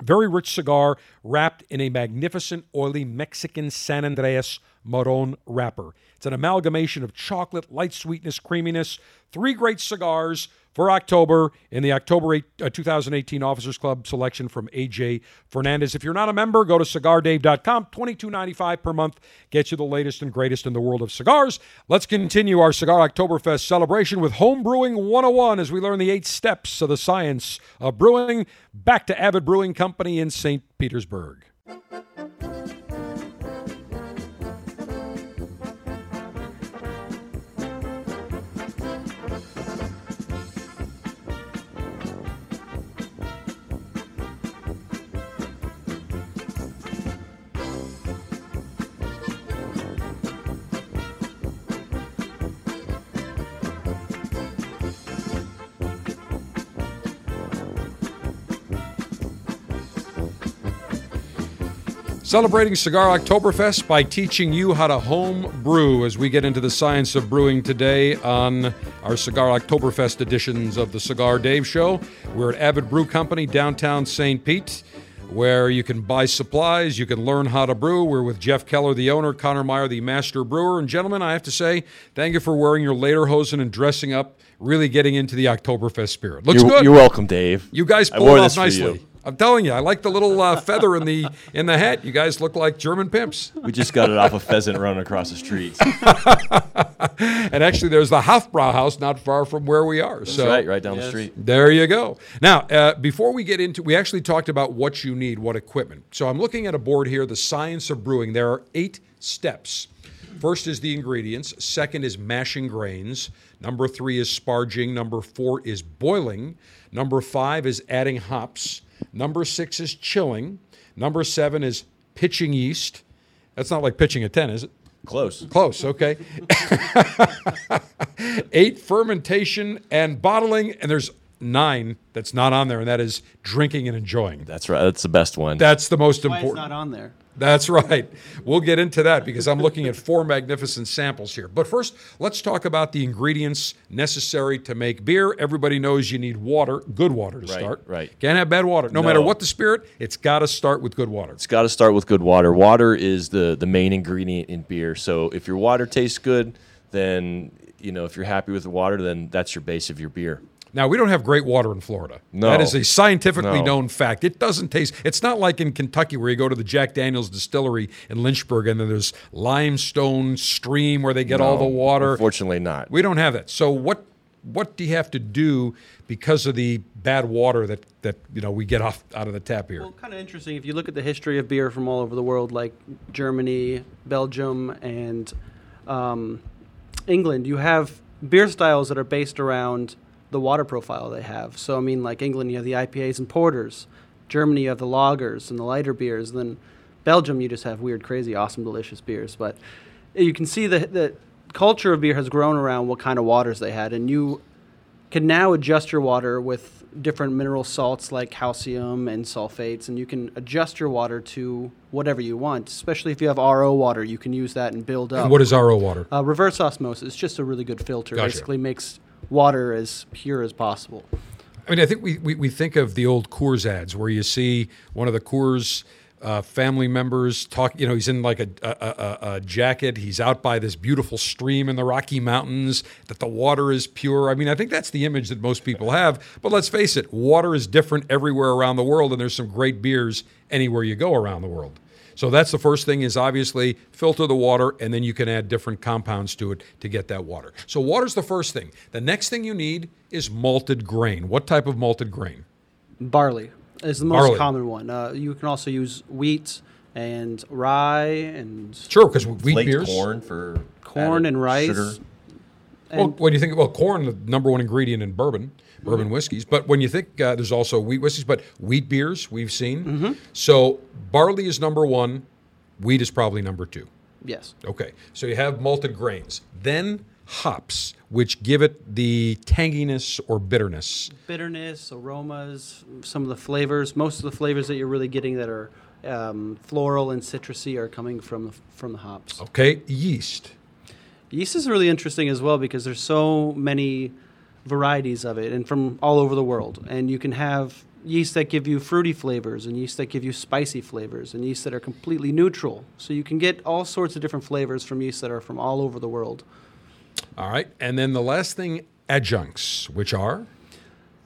very rich cigar wrapped in a magnificent, oily Mexican San Andreas Marron wrapper. It's an amalgamation of chocolate, light sweetness, creaminess. Three great cigars for October in the October eighth, uh, twenty eighteen Officers Club selection from A J. Fernandez. If you're not a member, go to cigar dave dot com. twenty-two ninety-five per month gets you the latest and greatest in the world of cigars. Let's continue our Cigar Oktoberfest celebration with Home Brewing one oh one as we learn the eight steps of the science of brewing. Back to Avid Brewing Company in Saint Petersburg. Celebrating Cigar Oktoberfest by teaching you how to home brew as we get into the science of brewing today on our Cigar Oktoberfest editions of the Cigar Dave Show. We're at Avid Brew Company, downtown Saint Pete, where you can buy supplies, you can learn how to brew. We're with Jeff Keller, the owner, Connor Meyer, the master brewer. And gentlemen, I have to say, thank you for wearing your lederhosen and dressing up, really getting into the Oktoberfest spirit. Looks you're, good. You're welcome, Dave. You guys pulled it off nicely. I'm telling you, I like the little uh, feather in the in the hat. You guys look like German pimps. We just got it off a pheasant running across the street. And actually, there's the Hofbrauhaus not far from where we are. That's so right, right down yes. the street. There you go. Now, uh, before we get into, we actually talked about what you need, what equipment. So I'm looking at a board here, the science of brewing. There are eight steps. First is the ingredients. Second is mashing grains. Number three is sparging. Number four is boiling. Number five is adding hops. Number six is chilling. Number seven is pitching yeast. That's not like pitching a tent, is it? Close. Close, okay. Eight, fermentation and bottling. And there's nine that's not on there, and that is drinking and enjoying. That's right. That's the best one. That's the most important. That's why it's not on there. That's right. We'll get into that because I'm looking at four magnificent samples here. But first, let's talk about the ingredients necessary to make beer. Everybody knows you need water, good water to right, start. Right. Can't have bad water. No, no matter what the spirit, it's got to start with good water. It's got to start with good water. Water is the, the main ingredient in beer. So if your water tastes good, then, you know, if you're happy with the water, then that's your base of your beer. Now, we don't have great water in Florida. No. That is a scientifically no. known fact. It doesn't taste... It's not like in Kentucky where you go to the Jack Daniel's Distillery in Lynchburg and then there's limestone stream where they get no, all the water. Unfortunately not. We don't have that. So what what do you have to do because of the bad water that, that you know we get off out of the tap here? Well, kind of interesting. If you look at the history of beer from all over the world, like Germany, Belgium, and um, England, you have beer styles that are based around the water profile they have. So, I mean, like England, you have the I P As and porters. Germany, you have the lagers and the lighter beers. And then Belgium, you just have weird, crazy, awesome, delicious beers. But you can see that, that culture of beer has grown around what kind of waters they had, and you can now adjust your water with different mineral salts like calcium and sulfates, and you can adjust your water to whatever you want, especially if you have R O water. You can use that and build up. And what is R O water? Uh, reverse osmosis. It's just a really good filter. Gotcha. Basically makes water as pure as possible. I mean, I think we, we, we think of the old Coors ads where you see one of the Coors uh, family members talk, you know, he's in like a, a, a, a jacket. He's out by this beautiful stream in the Rocky Mountains, that the water is pure. I mean, I think that's the image that most people have. But let's face it, water is different everywhere around the world, and there's some great beers anywhere you go around the world. So that's the first thing, is obviously filter the water, and then you can add different compounds to it to get that water. So water's the first thing. The next thing you need is malted grain. What type of malted grain? Barley is the most Barley. common one. Uh, you can also use wheat and rye and sure, because wheat beers, corn for corn and rice. Sugar. And well, when you think about corn, the number one ingredient in bourbon. Bourbon whiskeys, but when you think uh, there's also wheat whiskeys, but wheat beers we've seen. Mm-hmm. So barley is number one, wheat is probably number two. Yes. Okay, so you have malted grains, then hops, which give it the tanginess or bitterness. Bitterness, aromas, some of the flavors. Most of the flavors that you're really getting that are um, floral and citrusy are coming from from the hops. Okay, yeast. Yeast is really interesting as well because there's so many varieties of it, and from all over the world. And you can have yeast that give you fruity flavors, and yeast that give you spicy flavors, and yeast that are completely neutral. So you can get all sorts of different flavors from yeast that are from all over the world. All right. And then the last thing, adjuncts, which are?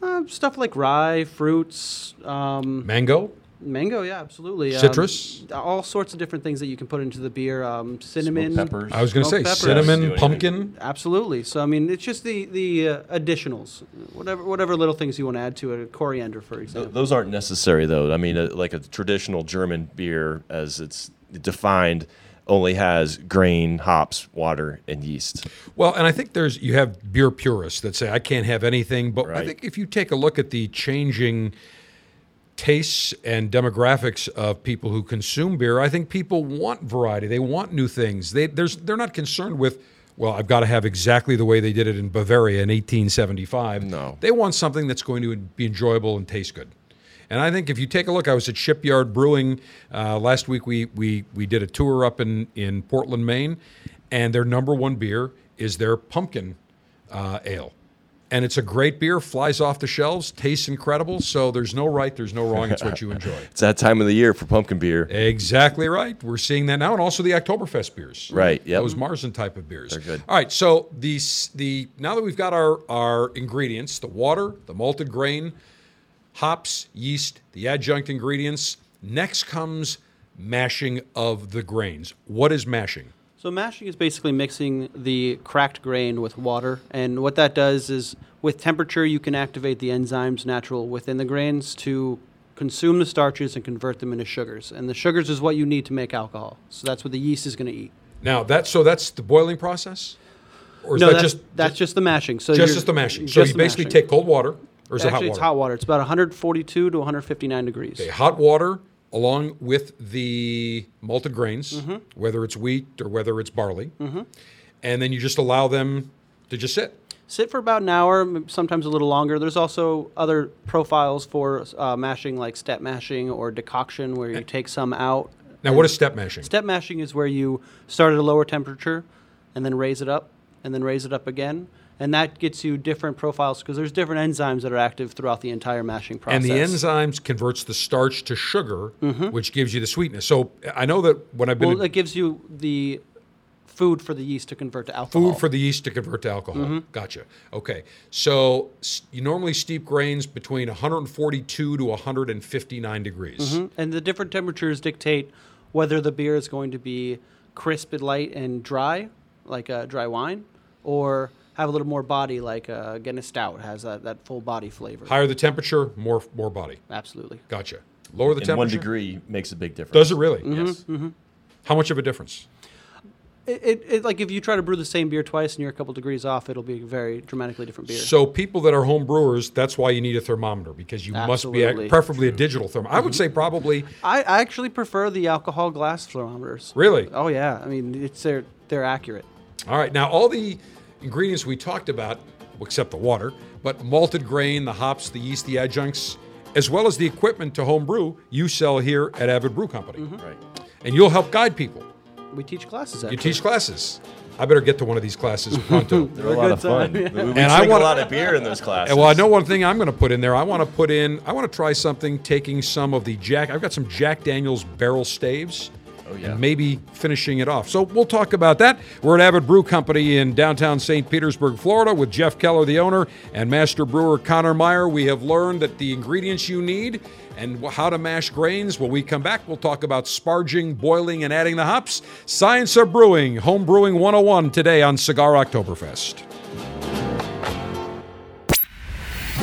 Uh, stuff like rye, fruits. Um, mango? Mango, yeah, absolutely. Citrus? Um, all sorts of different things that you can put into the beer. Um, cinnamon. Smoked peppers. I was going to say peppers. Cinnamon, pumpkin. Absolutely. So, I mean, it's just the, the uh, additionals, whatever whatever little things you want to add to it. Coriander, for example. Those aren't necessary, though. I mean, uh, like a traditional German beer, as it's defined, only has grain, hops, water, and yeast. Well, and I think there's you have beer purists that say, I can't have anything. But right. I think if you take a look at the changing tastes and demographics of people who consume beer, I think people want variety. They want new things. They there's they're not concerned with, well, I've got to have exactly the way they did it in Bavaria in eighteen seventy-five. No. They want something that's going to be enjoyable and taste good. And I think if you take a look, I was at Shipyard Brewing uh, last week. We we we did a tour up in, in Portland, Maine, and their number one beer is their pumpkin uh, ale. And it's a great beer, flies off the shelves, tastes incredible. So there's no right, there's no wrong. It's what you enjoy. It's that time of the year for pumpkin beer. Exactly right. We're seeing that now. And also the Oktoberfest beers. Right, yeah. Those Marzen type of beers. They're good. All right, so the, the now that we've got our, our ingredients, the water, the malted grain, hops, yeast, the adjunct ingredients, next comes mashing of the grains. What is mashing? So mashing is basically mixing the cracked grain with water, and what that does is with temperature you can activate the enzymes natural within the grains to consume the starches and convert them into sugars, and the sugars is what you need to make alcohol. So that's what the yeast is going to eat. Now, that, so that's the boiling process? Or is no, that that's, just, that's just the mashing. So just, just the mashing. Just so you basically mashing. take cold water, or is Actually, it hot water? It's hot water. It's about one forty-two to one fifty-nine degrees. Okay, hot water along with the malted grains, mm-hmm. whether it's wheat or whether it's barley. Mm-hmm. And then you just allow them to just sit. Sit for about an hour, sometimes a little longer. There's also other profiles for uh, mashing, like step mashing or decoction, where you take some out. Now, what is step mashing? Step mashing is where you start at a lower temperature and then raise it up and then raise it up again. And that gets you different profiles because there's different enzymes that are active throughout the entire mashing process. And the enzymes converts the starch to sugar, mm-hmm. which gives you the sweetness. So I know that when I've been... Well, it gives you the food for the yeast to convert to alcohol. Food for the yeast to convert to alcohol. Mm-hmm. Gotcha. Okay. So you normally steep grains between one forty-two to one fifty-nine degrees. Mm-hmm. And the different temperatures dictate whether the beer is going to be crisp and light and dry, like a dry wine, or have a little more body, like uh, Guinness Stout has that, that full body flavor. Higher the temperature, more more body. Absolutely. Gotcha. Lower the and temperature. One degree makes a big difference. Does it really? Mm-hmm. Yes. Mm-hmm. How much of a difference? It, it, it like if you try to brew the same beer twice and you're a couple degrees off, it'll be a very dramatically different beer. So people that are home brewers, that's why you need a thermometer, because you Absolutely. must be a, preferably True. a digital thermometer. Mm-hmm. I would say probably. I, I actually prefer the alcohol glass thermometers. Really? Oh yeah. I mean, it's they're they're accurate. All right, now all the ingredients we talked about, except the water, but malted grain, the hops, the yeast, the adjuncts, as well as the equipment to homebrew, you sell here at Avid Brew Company. Mm-hmm. Right. And you'll help guide people. We teach classes, actually. You teach classes. I better get to one of these classes pronto. They're a lot of fun. We drink a lot of beer in those classes. Well, I know one thing I'm going to put in there. I want to put in, I want to try something taking some of the Jack, I've got some Jack Daniel's barrel staves. Oh, yeah. And maybe finishing it off. So we'll talk about that. We're at Avid Brew Company in downtown Saint Petersburg, Florida, with Jeff Keller, the owner, and master brewer Connor Meyer. We have learned that the ingredients you need and how to mash grains. When we come back, we'll talk about sparging, boiling, and adding the hops. Science of Brewing, Home Brewing one oh one today on Cigar Oktoberfest.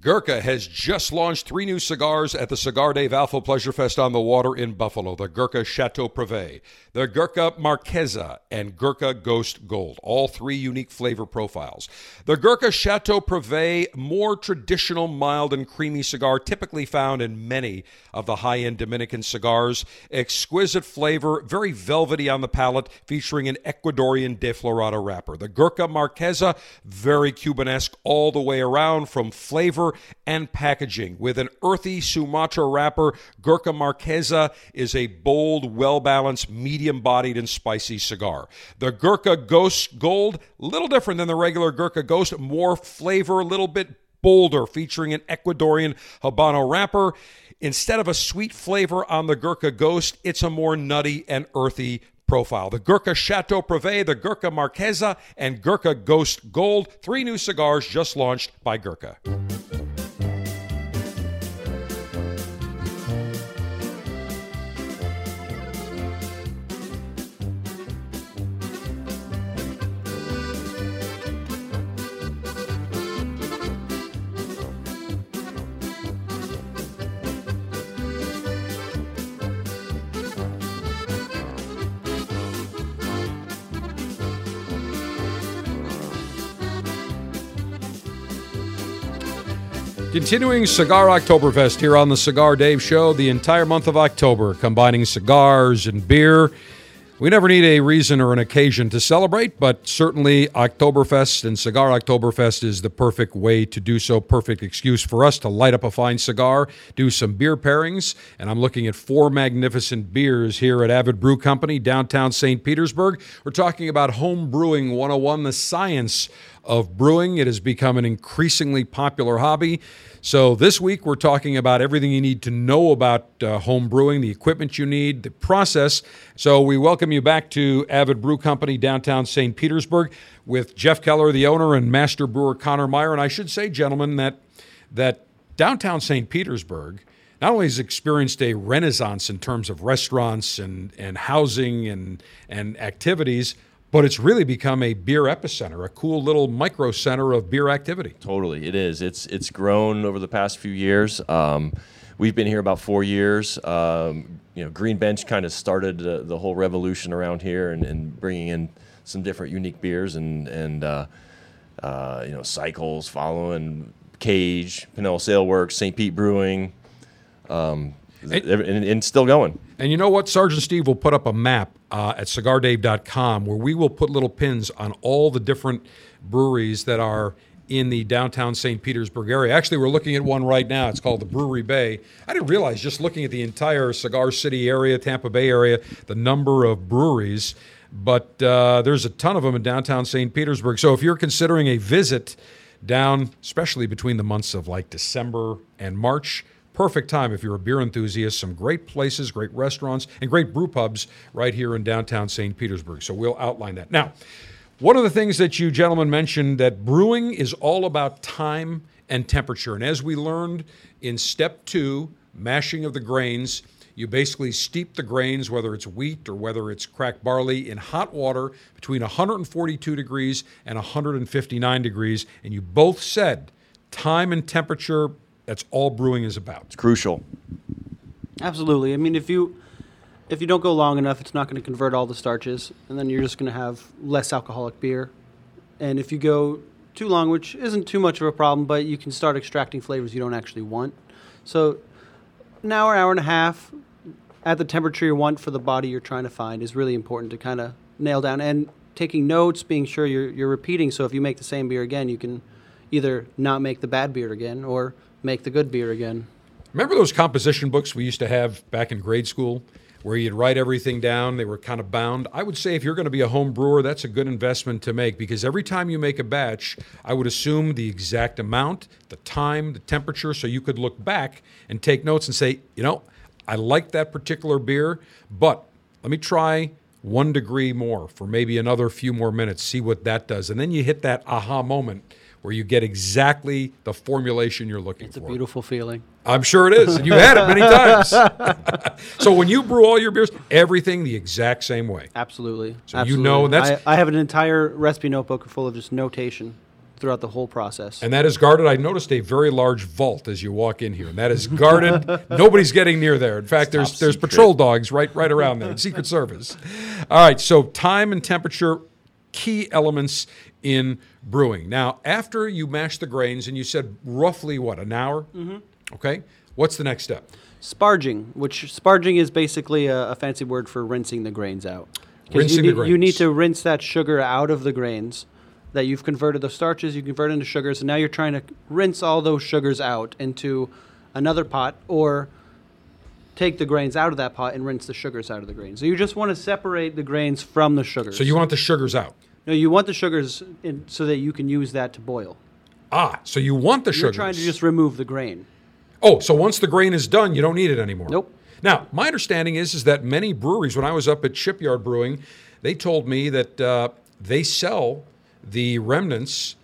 Gurkha has just launched three new cigars at the Cigar Dave Alpha Pleasure Fest on the water in Buffalo. The Gurkha Chateau Privé, the Gurkha Marquesa, and Gurkha Ghost Gold. All three unique flavor profiles. The Gurkha Chateau Privé, more traditional, mild, and creamy cigar typically found in many of the high-end Dominican cigars. Exquisite flavor, very velvety on the palate, featuring an Ecuadorian de Florida wrapper. The Gurkha Marquesa, very Cubanesque all the way around from flavor and packaging. With an earthy Sumatra wrapper, Gurkha Marquesa is a bold, well-balanced, medium-bodied, and spicy cigar. The Gurkha Ghost Gold, little different than the regular Gurkha Ghost, more flavor, a little bit bolder, featuring an Ecuadorian Habano wrapper. Instead of a sweet flavor on the Gurkha Ghost, it's a more nutty and earthy profile. The Gurkha Chateau Privé, the Gurkha Marquesa, and Gurkha Ghost Gold, three new cigars just launched by Gurkha. Continuing Cigar Oktoberfest here on the Cigar Dave Show, the entire month of October, combining cigars and beer. We never need a reason or an occasion to celebrate, but certainly Oktoberfest and Cigar Oktoberfest is the perfect way to do so, perfect excuse for us to light up a fine cigar, do some beer pairings, and I'm looking at four magnificent beers here at Avid Brew Company, downtown Saint Petersburg. We're talking about Home Brewing one oh one, the science of brewing. It has become an increasingly popular hobby. So this week we're talking about everything you need to know about uh, home brewing, the equipment you need, the process. So we welcome you back to Avid Brew Company, downtown Saint Petersburg, with Jeff Keller, the owner, and master brewer Connor Meyer. And I should say, gentlemen, that that downtown Saint Petersburg not only has experienced a renaissance in terms of restaurants and, and housing and, and activities, but it's really become a beer epicenter, a cool little micro center of beer activity. Totally, it is. It's it's grown over the past few years. Um, we've been here about four years. Um, you know, Green Bench kind of started uh, the whole revolution around here, and, and bringing in some different unique beers and and uh, uh, you know, Cycles following, Cage, Pinnell Sail Works, Saint Pete Brewing. Um, And, and, and still going. And you know what? Sergeant Steve will put up a map uh, at cigar dave dot com where we will put little pins on all the different breweries that are in the downtown Saint Petersburg area. Actually, we're looking at one right now. It's called the Brewery Bay. I didn't realize, just looking at the entire Cigar City area, Tampa Bay area, the number of breweries. But uh, there's a ton of them in downtown Saint Petersburg. So if you're considering a visit down, especially between the months of like December and March, perfect time if you're a beer enthusiast. Some great places, great restaurants, and great brew pubs right here in downtown Saint Petersburg. So we'll outline that. Now, one of the things that you gentlemen mentioned, that brewing is all about time and temperature. And as we learned in step two, mashing of the grains, You basically steep the grains, whether it's wheat or whether it's cracked barley, in hot water between one hundred forty-two degrees and one hundred fifty-nine degrees. And you both said time and temperature, that's all brewing is about. It's crucial. Absolutely. I mean, if you if you don't go long enough, it's not going to convert all the starches, and then you're just going to have less alcoholic beer. And if you go too long, which isn't too much of a problem, but you can start extracting flavors you don't actually want. So an hour, hour and a half at the temperature you want for the body you're trying to find is really important to kind of nail down. And taking notes, being sure you're you're repeating, so if you make the same beer again, you can either not make the bad beer again or make the good beer again. Remember those composition books we used to have back in grade school where you'd write everything down? They were kind of bound. I would say if you're going to be a home brewer, that's a good investment to make, because every time you make a batch, I would assume the exact amount, the time, the temperature, so you could look back and take notes and say, you know, I like that particular beer, but let me try one degree more for maybe another few more minutes, see what that does. And then you hit that aha moment where you get exactly the formulation you're looking for. It's a for. beautiful feeling. I'm sure it is. And you've had it many times. So when you brew all your beers, everything the exact same way. Absolutely. So Absolutely. you know that's... I, I have an entire recipe notebook full of just notation throughout the whole process. And that is guarded. I noticed a very large vault as you walk in here, and that is guarded. Nobody's getting near there. In fact, there's secret. there's patrol dogs right, right around there, Secret Service. All right, so time and temperature, key elements in brewing. Now, after you mash the grains, and you said roughly, what, an hour? Mm-hmm. Okay. What's the next step? Sparging, which sparging is basically a, a fancy word for rinsing the grains out. Rinsing you, the grains. You need to rinse that sugar out of the grains that you've converted. The starches you convert into sugars, and now you're trying to rinse all those sugars out into another pot, or take the grains out of that pot and rinse the sugars out of the grains. So you just want to separate the grains from the sugars. So you want the sugars out. No, you want the sugars in so that you can use that to boil. Ah, so you want the You're sugars. You're trying to just remove the grain. Oh, so once the grain is done, you don't need it anymore. Nope. Now, my understanding is, is that many breweries, when I was up at Shipyard Brewing, they told me that uh, they sell the remnants,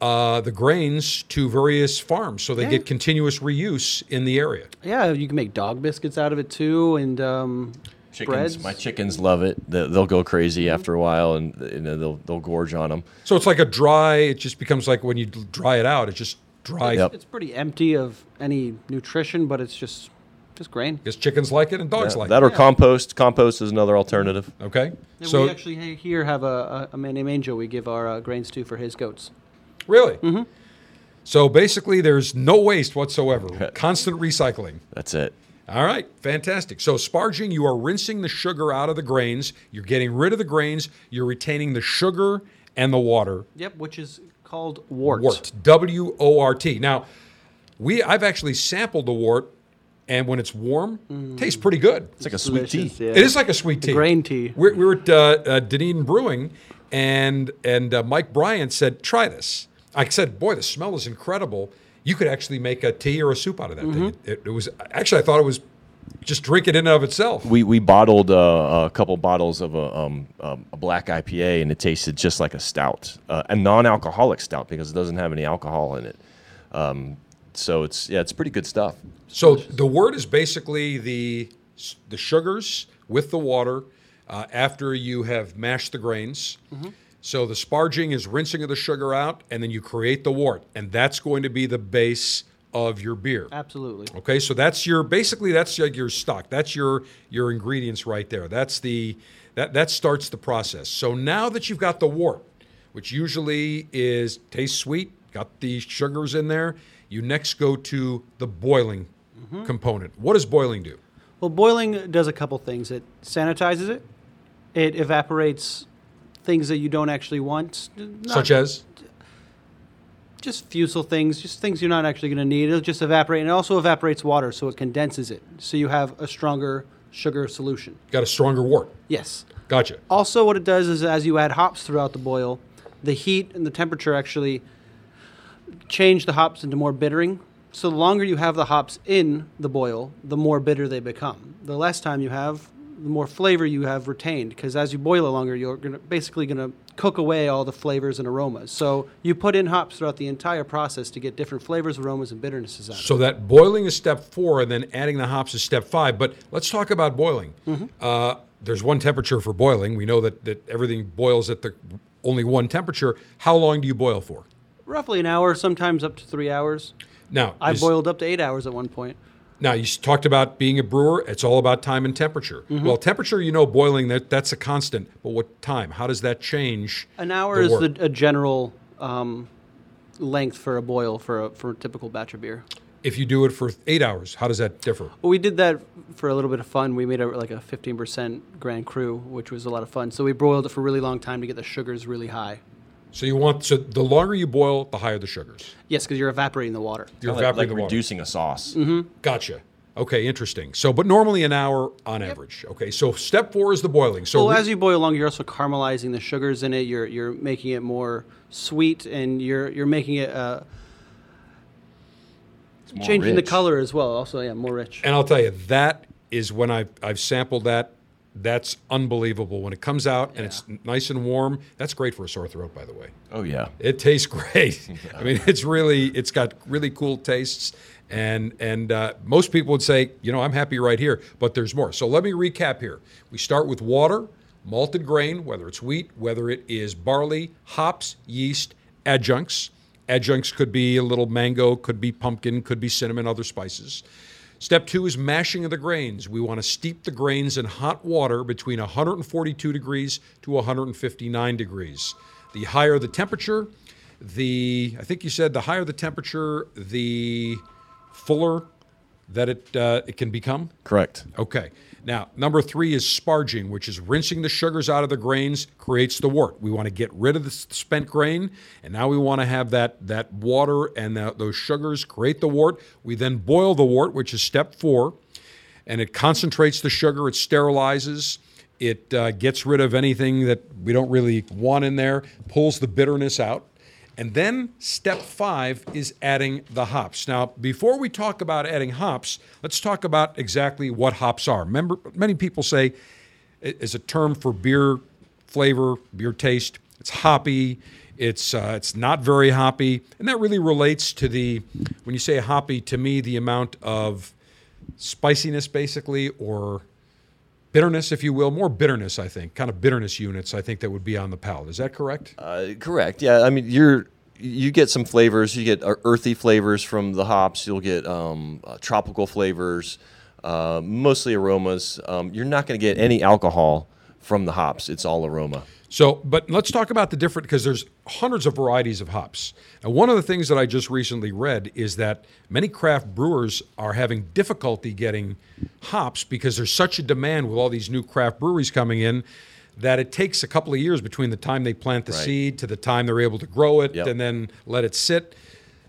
uh, the grains, to various farms, so they yeah. get continuous reuse in the area. Yeah, you can make dog biscuits out of it, too, and... Um Chickens, my chickens love it. They'll go crazy after a while, and you know, they'll they'll gorge on them. So it's like a dry. It just becomes like when you dry it out. It's just dry. Yep. It's pretty empty of any nutrition, but it's just just grain. Because chickens like it and dogs yeah, like that it. That or yeah. compost. Compost is another alternative. Okay. And so we actually here have a, a man named Angel. We give our uh, grains to for his goats. Really? Mm-hmm. So basically, there's no waste whatsoever. Constant recycling. That's it. All right, fantastic. So sparging, you are rinsing the sugar out of the grains. You're getting rid of the grains. You're retaining the sugar and the water. Yep, which is called wort. Wort, W O R T. Now, we I've actually sampled the wort, and when it's warm, mm. it tastes pretty good. It's like a sweet Delicious, tea. Yeah. It is like a sweet tea. The grain tea. We're, we were at uh, uh, Dunedin Brewing, and, and uh, Mike Bryant said, try this. I said, boy, the smell is incredible. You could actually make a tea or a soup out of that mm-hmm. thing. It, it was actually, I thought it was just drink it in and of itself. We we bottled uh, a couple bottles of a, um, um, a black I P A, and it tasted just like a stout, uh, a non-alcoholic stout, because it doesn't have any alcohol in it. Um, so it's yeah, it's pretty good stuff. So the wort is basically the the sugars with the water uh, after you have mashed the grains. Mm-hmm. So the sparging is rinsing of the sugar out, and then you create the wort, and that's going to be the base of your beer. Absolutely. Okay, so that's your basically that's like your stock. That's your your ingredients right there. That's the that that starts the process. So now that you've got the wort, which usually is tastes sweet, got the sugars in there, you next go to the boiling mm-hmm. component. What does boiling do? Well, boiling does a couple things. It sanitizes it. It evaporates things that you don't actually want. Not Such as? Just fusel things, just things you're not actually going to need. It'll just evaporate. And it also evaporates water, so it condenses it. So you have a stronger sugar solution. Got a stronger wort. Yes. Gotcha. Also, what it does is as you add hops throughout the boil, the heat and the temperature actually change the hops into more bittering. So the longer you have the hops in the boil, the more bitter they become. The less time you have, the more flavor you have retained, because as you boil it longer, you're gonna, basically going to cook away all the flavors and aromas. So you put in hops throughout the entire process to get different flavors, aromas, and bitternesses out. So that boiling is step four, and then adding the hops is step five. But let's talk about boiling. Mm-hmm. Uh, there's one temperature for boiling. We know that, that everything boils at the only one temperature. How long do you boil for? Roughly an hour, sometimes up to three hours. Now I boiled up to eight hours at one point. Now, you talked about being a brewer. It's all about time and temperature. Mm-hmm. Well, temperature, you know, boiling, that that's a constant. But what time? How does that change? An hour the is the, a general um, length for a boil for a, for a typical batch of beer. If you do it for eight hours, how does that differ? Well, we did that for a little bit of fun. We made a, like a fifteen percent Grand Cru, which was a lot of fun. So we broiled it for a really long time to get the sugars really high. So you want so the longer you boil, the higher the sugars. Yes, because you're evaporating the water. You're evaporating like, like the water. Reducing a sauce. Mm-hmm. Gotcha. Okay, interesting. So, but normally an hour on yep. average. Okay, so step four is the boiling. So well, re- as you boil along, you're also caramelizing the sugars in it. You're you're making it more sweet, and you're you're making it uh, changing rich. The color as well. Also, yeah, more rich. And I'll tell you, that is when I've I've sampled that. That's unbelievable. When it comes out and yeah. it's nice and warm, that's great for a sore throat, by the way. Oh, yeah. It tastes great. Yeah. I mean, it's really, it's got really cool tastes. And and uh, most people would say, you know, I'm happy right here, but there's more. So let me recap here. We start with water, malted grain, whether it's wheat, whether it is barley, hops, yeast, adjuncts. Adjuncts could be a little mango, could be pumpkin, could be cinnamon, other spices. Step two is mashing of the grains. We want to steep the grains in hot water between one forty-two degrees to one fifty-nine degrees. The higher the temperature, the, I think you said the higher the temperature, the fuller that it uh, it can become? Correct. Okay. Now, number three is sparging, which is rinsing the sugars out of the grains, creates the wort. We want to get rid of the spent grain, and now we want to have that, that water and that, those sugars create the wort. We then boil the wort, which is step four, and it concentrates the sugar, it sterilizes, it uh, gets rid of anything that we don't really want in there, pulls the bitterness out. And then step five is adding the hops. Now, before we talk about adding hops, let's talk about exactly what hops are. Remember, many people say it's a term for beer flavor, beer taste. It's hoppy. It's uh, it's not very hoppy. And that really relates to the, when you say hoppy, to me, the amount of spiciness, basically, or bitterness, if you will, more bitterness, I think, kind of bitterness units, I think, that would be on the palate. Is that correct? Uh, correct, yeah. I mean, you're you get some flavors. You get earthy flavors from the hops. You'll get um, uh, tropical flavors, uh, mostly aromas. Um, you're not going to get any alcohol from the hops. It's all aroma. So, but let's talk about the different, because there's hundreds of varieties of hops. And one of the things that I just recently read is that many craft brewers are having difficulty getting hops because there's such a demand with all these new craft breweries coming in that it takes a couple of years between the time they plant the right. seed to the time they're able to grow it yep. and then let it sit.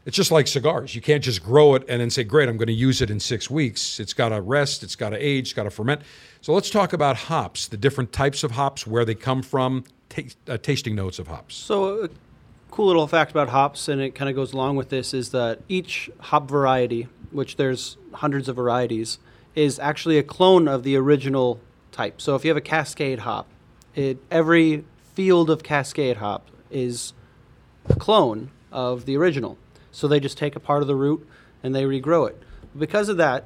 It's just like cigars. You can't just grow it and then say, great, I'm going to use it in six weeks. It's got to rest. It's got to age. It's got to ferment. So let's talk about hops, the different types of hops, where they come from, t- uh, tasting notes of hops. So a cool little fact about hops, and it kind of goes along with this, is that each hop variety, which there's hundreds of varieties, is actually a clone of the original type. So if you have a Cascade hop, it, every field of Cascade hop is a clone of the original. So they just take a part of the root and they regrow it. Because of that,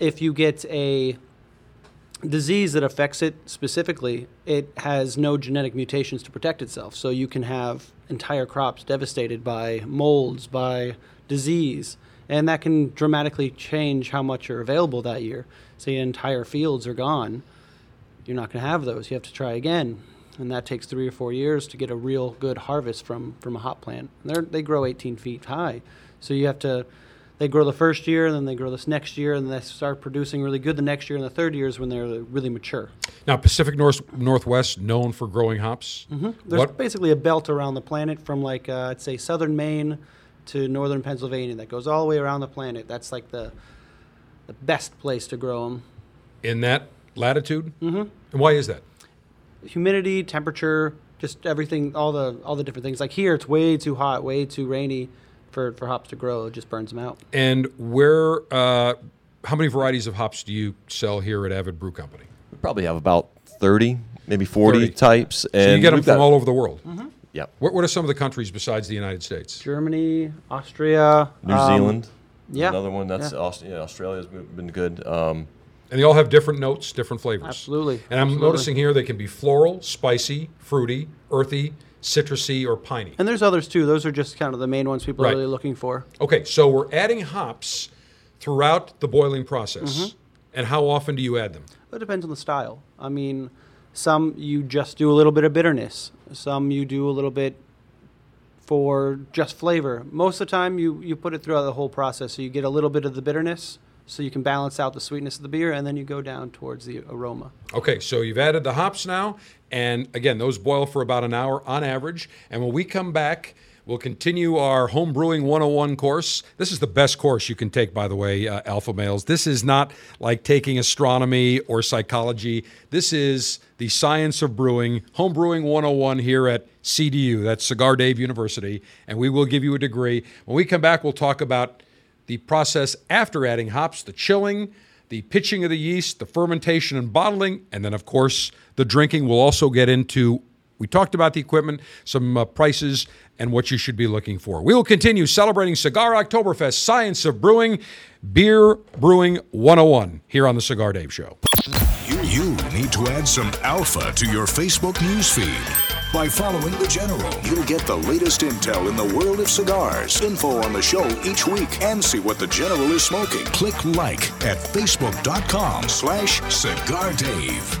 if you get a disease that affects it specifically, it has no genetic mutations to protect itself. So you can have entire crops devastated by molds, by disease, and that can dramatically change how much are available that year. So your entire fields are gone. You're not going to have those. You have to try again. And that takes three or four years to get a real good harvest from, from a hop plant. They they grow eighteen feet high. So you have to, they grow the first year, and then they grow this next year, and they start producing really good the next year, and the third year is when they're really mature. Now, Pacific North, Northwest, known for growing hops. Mm-hmm. There's what? Basically a belt around the planet from, like, uh, I'd say southern Maine to northern Pennsylvania that goes all the way around the planet. That's like the, the best place to grow them. In that latitude? Mm-hmm. And why is that? Humidity, temperature, just everything, all the all the different things. Like here, it's way too hot, way too rainy for, for hops to grow. It just burns them out. And where, uh, how many varieties of hops do you sell here at Avid Brew Company? probably have about thirty, maybe forty types. And so you get them from got, all over the world. Mm-hmm. Yeah. What, what are some of the countries besides the United States? Germany, Austria, New um, Zealand. Yeah. Another one that's yeah. Aust- yeah, Australia's been good. Um, and they all have different notes, different flavors. Absolutely. And I'm Absolutely. noticing here they can be floral, spicy, fruity, earthy, citrusy, or piney. And there's others too. Those are just kind of the main ones people right. are really looking for. Okay, so we're adding hops throughout the boiling process. Mm-hmm. And how often do you add them? It depends on the style. I mean, some you just do a little bit of bitterness. Some you do a little bit for just flavor. Most of the time, you, you put it throughout the whole process. So you get a little bit of the bitterness, so you can balance out the sweetness of the beer, and then you go down towards the aroma. Okay, so you've added the hops now. And again, those boil for about an hour on average. And when we come back, we'll continue our Home Brewing one oh one course. This is the best course you can take, by the way, uh, alpha males. This is not like taking astronomy or psychology. This is the science of brewing, Home Brewing one oh one here at C D U. That's Cigar Dave University, and we will give you a degree. When we come back, we'll talk about the process after adding hops, the chilling, the pitching of the yeast, the fermentation and bottling, and then, of course, the drinking. We'll also get into, we talked about the equipment, some uh, prices, and what you should be looking for. We will continue celebrating Cigar Oktoberfest, Science of Brewing, Beer Brewing one oh one here on The Cigar Dave Show. You, you need to add some alpha to your Facebook newsfeed. By following The General, you'll get the latest intel in the world of cigars, info on the show each week, and see what The General is smoking. Click like at facebook.com slash Cigar Dave.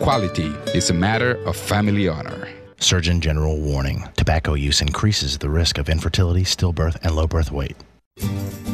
quality is a matter of family honor. Surgeon General warning. Tobacco use increases the risk of infertility, stillbirth, and low birth weight.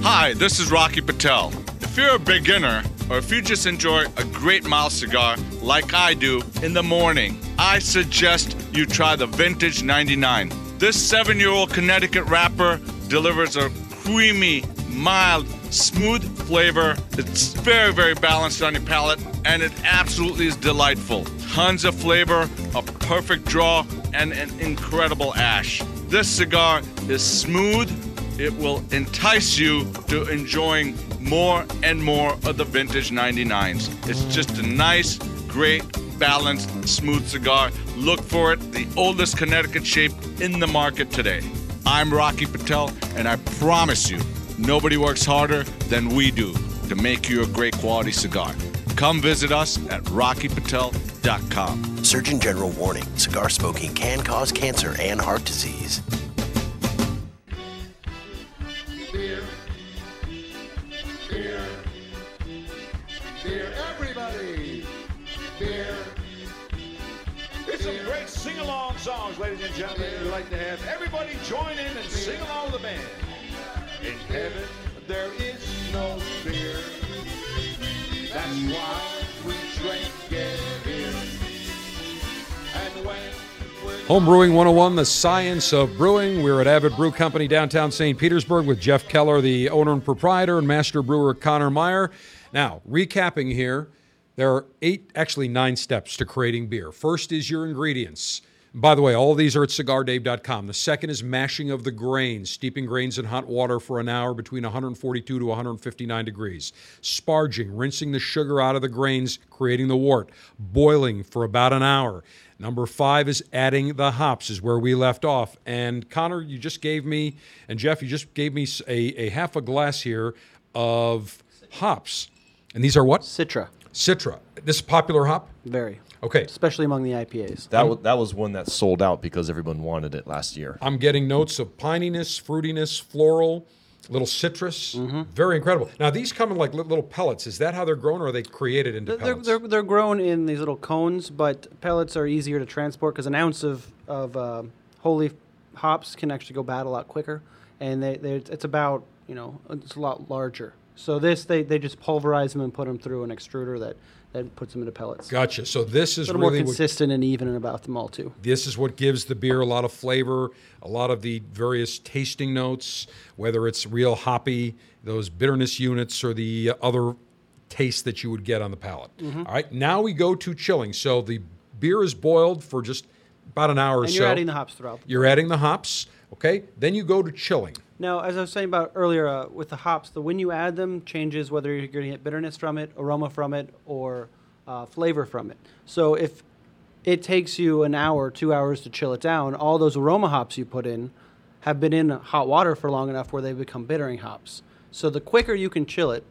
Hi, this is Rocky Patel. If you're a beginner, or if you just enjoy a great mild cigar like I do in the morning, I suggest you try the Vintage ninety-nine. This seven-year-old Connecticut wrapper delivers a creamy, mild, smooth flavor. It's very, very balanced on your palate, and it absolutely is delightful. Tons of flavor, a perfect draw, and an incredible ash. This cigar is smooth. It will entice you to enjoying more and more of the Vintage ninety-nines. It's just a nice, great, balanced, smooth cigar. Look for it, the oldest Connecticut shape in the market today. I'm Rocky Patel, and I promise you, nobody works harder than we do to make you a great quality cigar. Come visit us at rocky patel dot com. Surgeon General warning, cigar smoking can cause cancer and heart disease. Beer. Beer. Beer, everybody. Beer. It's some great sing-along songs, ladies and gentlemen, we'd like to have everybody join in and beer. Sing along with the band. In heaven, there is no fear. That's why we drink and beer. And when we're Home Brewing one oh one, the science of brewing. We're at Avid Brew Company, downtown Saint Petersburg, with Jeff Keller, the owner and proprietor, and master brewer Connor Meyer. Now, recapping here, there are eight, actually nine steps to creating beer. First is your ingredients. By the way, all these are at cigar dave dot com. The second is mashing of the grains, steeping grains in hot water for an hour between one forty-two to one fifty-nine degrees. Sparging, rinsing the sugar out of the grains, creating the wort. Boiling for about an hour. Number five is adding the hops, is where we left off. And Connor, you just gave me, and Jeff, you just gave me a, a half a glass here of hops. And these are what? Citra. Citra. This popular hop? Very. Okay. Especially among the I P As. That was, that was one that sold out because everyone wanted it last year. I'm getting notes of pininess, fruitiness, floral, little citrus. Mm-hmm. Very incredible. Now, these come in like little pellets. Is that how they're grown, or are they created into they're, pellets? They're, they're grown in these little cones, but pellets are easier to transport because an ounce of, of uh, whole leaf hops can actually go bad a lot quicker. And they, they, it's about, you know, it's a lot larger. So this, they, they just pulverize them and put them through an extruder that, that puts them into pellets. Gotcha. So this is a really more consistent what, and even about them all, too. This is what gives the beer a lot of flavor, a lot of the various tasting notes, whether it's real hoppy, those bitterness units, or the other taste that you would get on the palate. Mm-hmm. All right. Now we go to chilling. So the beer is boiled for just about an hour and or so. And you're adding the hops throughout. You're adding the hops. Okay. Then you go to chilling. Now, as I was saying about earlier uh, with the hops, the when you add them changes whether you're going to get bitterness from it, aroma from it, or uh, flavor from it. So if it takes you an hour, two hours to chill it down, all those aroma hops you put in have been in hot water for long enough where they become bittering hops. So the quicker you can chill it,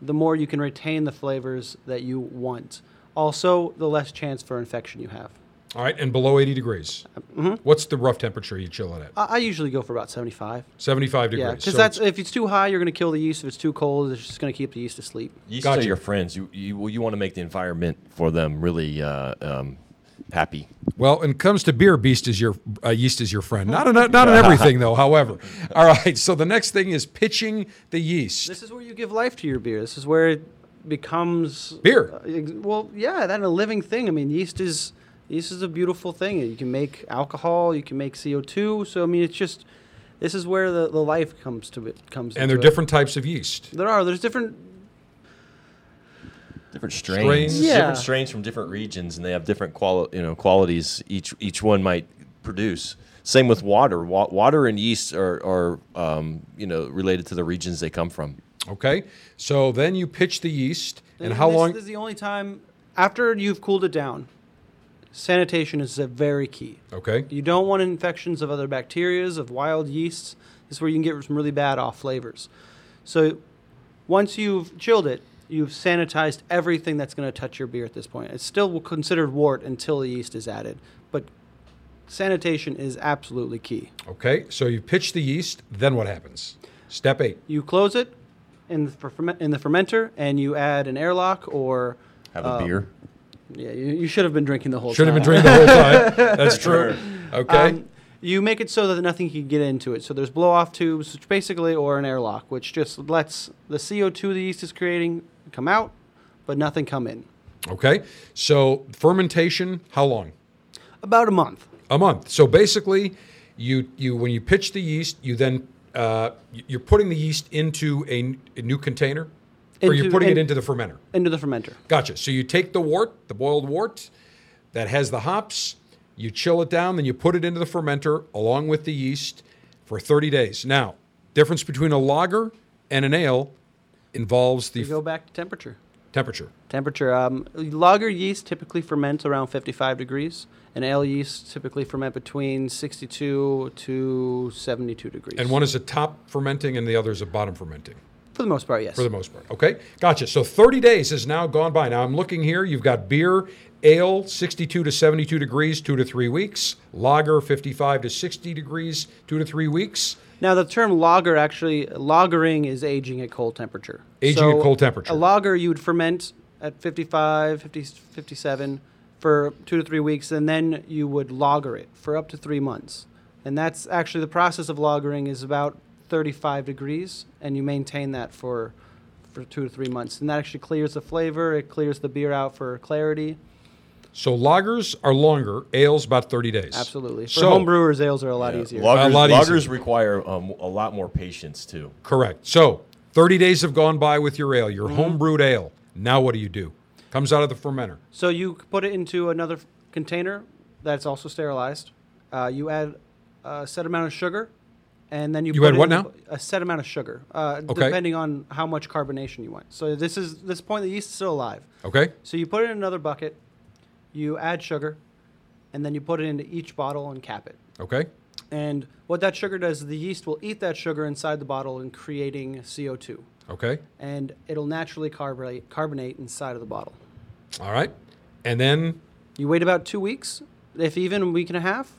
the more you can retain the flavors that you want. Also, the less chance for infection you have. All right, and below eighty degrees. Mm-hmm. What's the rough temperature you chill it at? I usually go for about seventy-five. seventy-five degrees. Yeah, because so that's if it's too high, you're going to kill the yeast. If it's too cold, it's just going to keep the yeast asleep. Yeast gotcha. Are your friends. You you you want to make the environment for them really uh, um, happy. Well, when it comes to beer, beast is your uh, yeast is your friend. Not in, not in everything though. However, all right. So the next thing is pitching the yeast. This is where you give life to your beer. This is where it becomes beer. Uh, well, yeah, that's a living thing. I mean, yeast is. Yeast is a beautiful thing. You can make alcohol. You can make C O two. So, I mean, it's just, this is where the, the life comes to it. Comes and there are different types of yeast. There are. There's different. Different strains. strains. Yeah. Different strains from different regions, and they have different quali- you know, qualities each each one might produce. Same with water. Wa- water and yeast are, are um, you know, related to the regions they come from. Okay. So then you pitch the yeast. And, and how this, long? This is the only time, after you've cooled it down. Sanitation is a very key. Okay. You don't want infections of other bacterias, of wild yeasts. This is where you can get some really bad off flavors. So once you've chilled it, you've sanitized everything that's going to touch your beer at this point. It's still considered wort until the yeast is added, but sanitation is absolutely key. Okay. So you pitch the yeast, then what happens? Step eight. You close it in the, ferment- in the fermenter, and you add an airlock or... Have a um, beer. Yeah, you, you should have been drinking the whole should time. Should have been drinking the whole time. That's true. Okay. Um, you make it so that nothing can get into it. So there's blow-off tubes, which basically, or an airlock, which just lets the C O two the yeast is creating come out, but nothing come in. Okay. So fermentation, how long? About a month. A month. So basically, you you when you pitch the yeast, you then uh, you're putting the yeast into a, a new container. Or into, you're putting in, it into the fermenter. Into the fermenter. Gotcha. So you take the wort, the boiled wort that has the hops, you chill it down, then you put it into the fermenter along with the yeast for thirty days. Now, difference between a lager and an ale involves the... You go back to temperature. Temperature. Temperature. Um, lager yeast typically ferments around fifty-five degrees, and ale yeast typically ferment between sixty-two to seventy-two degrees. And one is a top fermenting and the other is a bottom fermenting. For the most part, yes. For the most part. Okay. Gotcha. So thirty days has now gone by. Now I'm looking here. You've got beer, ale, sixty-two to seventy-two degrees, two to three weeks. Lager, fifty-five to sixty degrees, two to three weeks. Now the term lager actually, lagering is aging at cold temperature. Aging so at cold temperature. A lager you would ferment at fifty-five, fifty, fifty-seven for two to three weeks, and then you would lager it for up to three months. And that's actually the process of lagering is about thirty-five degrees, and you maintain that for for two to three months. And that actually clears the flavor. It clears the beer out for clarity. So lagers are longer. Ales, about thirty days. Absolutely. For so, home brewers, ales are a lot yeah, easier. Lagers, a lot lagers easier. require um, a lot more patience, too. Correct. So thirty days have gone by with your ale, your mm-hmm. home-brewed ale. Now what do you do? Comes out of the fermenter. So you put it into another container, that's also sterilized. Uh, you add a set amount of sugar, and then you, you put add what now? A set amount of sugar, uh, okay. depending on how much carbonation you want. So this is this point the yeast is still alive. Okay. So you put it in another bucket, you add sugar, and then you put it into each bottle and cap it. Okay. And what that sugar does is the yeast will eat that sugar inside the bottle and creating C O two. Okay. And it'll naturally carbonate, carbonate inside of the bottle. All right. And then? You wait about two weeks, if even a week and a half,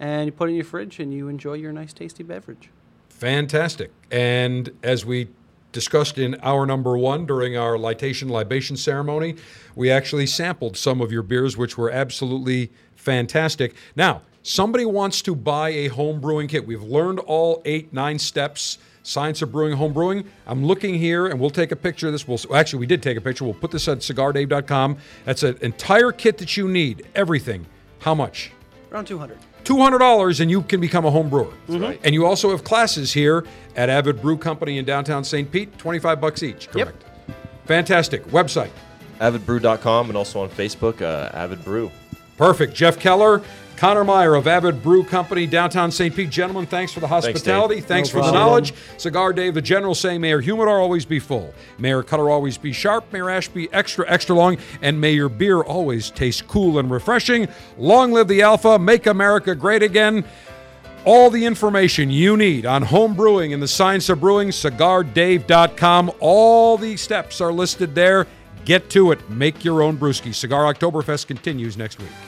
and you put it in your fridge and you enjoy your nice, tasty beverage. Fantastic. And as we discussed in hour number one during our litation libation ceremony, we actually sampled some of your beers, which were absolutely fantastic. Now, somebody wants to buy a home brewing kit. We've learned all eight, nine steps, science of brewing, home brewing. I'm looking here, and we'll take a picture of this. We'll actually, we did take a picture. We'll put this at cigar dave dot com. That's an entire kit that you need, everything. How much? Around two hundred dollars. two hundred dollars, and you can become a home brewer. Mm-hmm. Right. And you also have classes here at Avid Brew Company in downtown Saint Pete, twenty-five bucks each, correct? Yep. Fantastic. Website? avid brew dot com, and also on Facebook, uh, Avid Brew. Perfect. Jeff Keller, Connor Meyer of Avid Brew Company, downtown Saint Pete. Gentlemen, thanks for the hospitality. Thanks, thanks no for problem. the knowledge. Cigar Dave, the general, saying, may your humidor always be full. May your cutter always be sharp. May your ash be extra, extra long. And may your beer always taste cool and refreshing. Long live the Alpha. Make America great again. All the information you need on home brewing and the science of brewing, cigar dave dot com. All the steps are listed there. Get to it. Make your own brewski. Cigar Oktoberfest continues next week.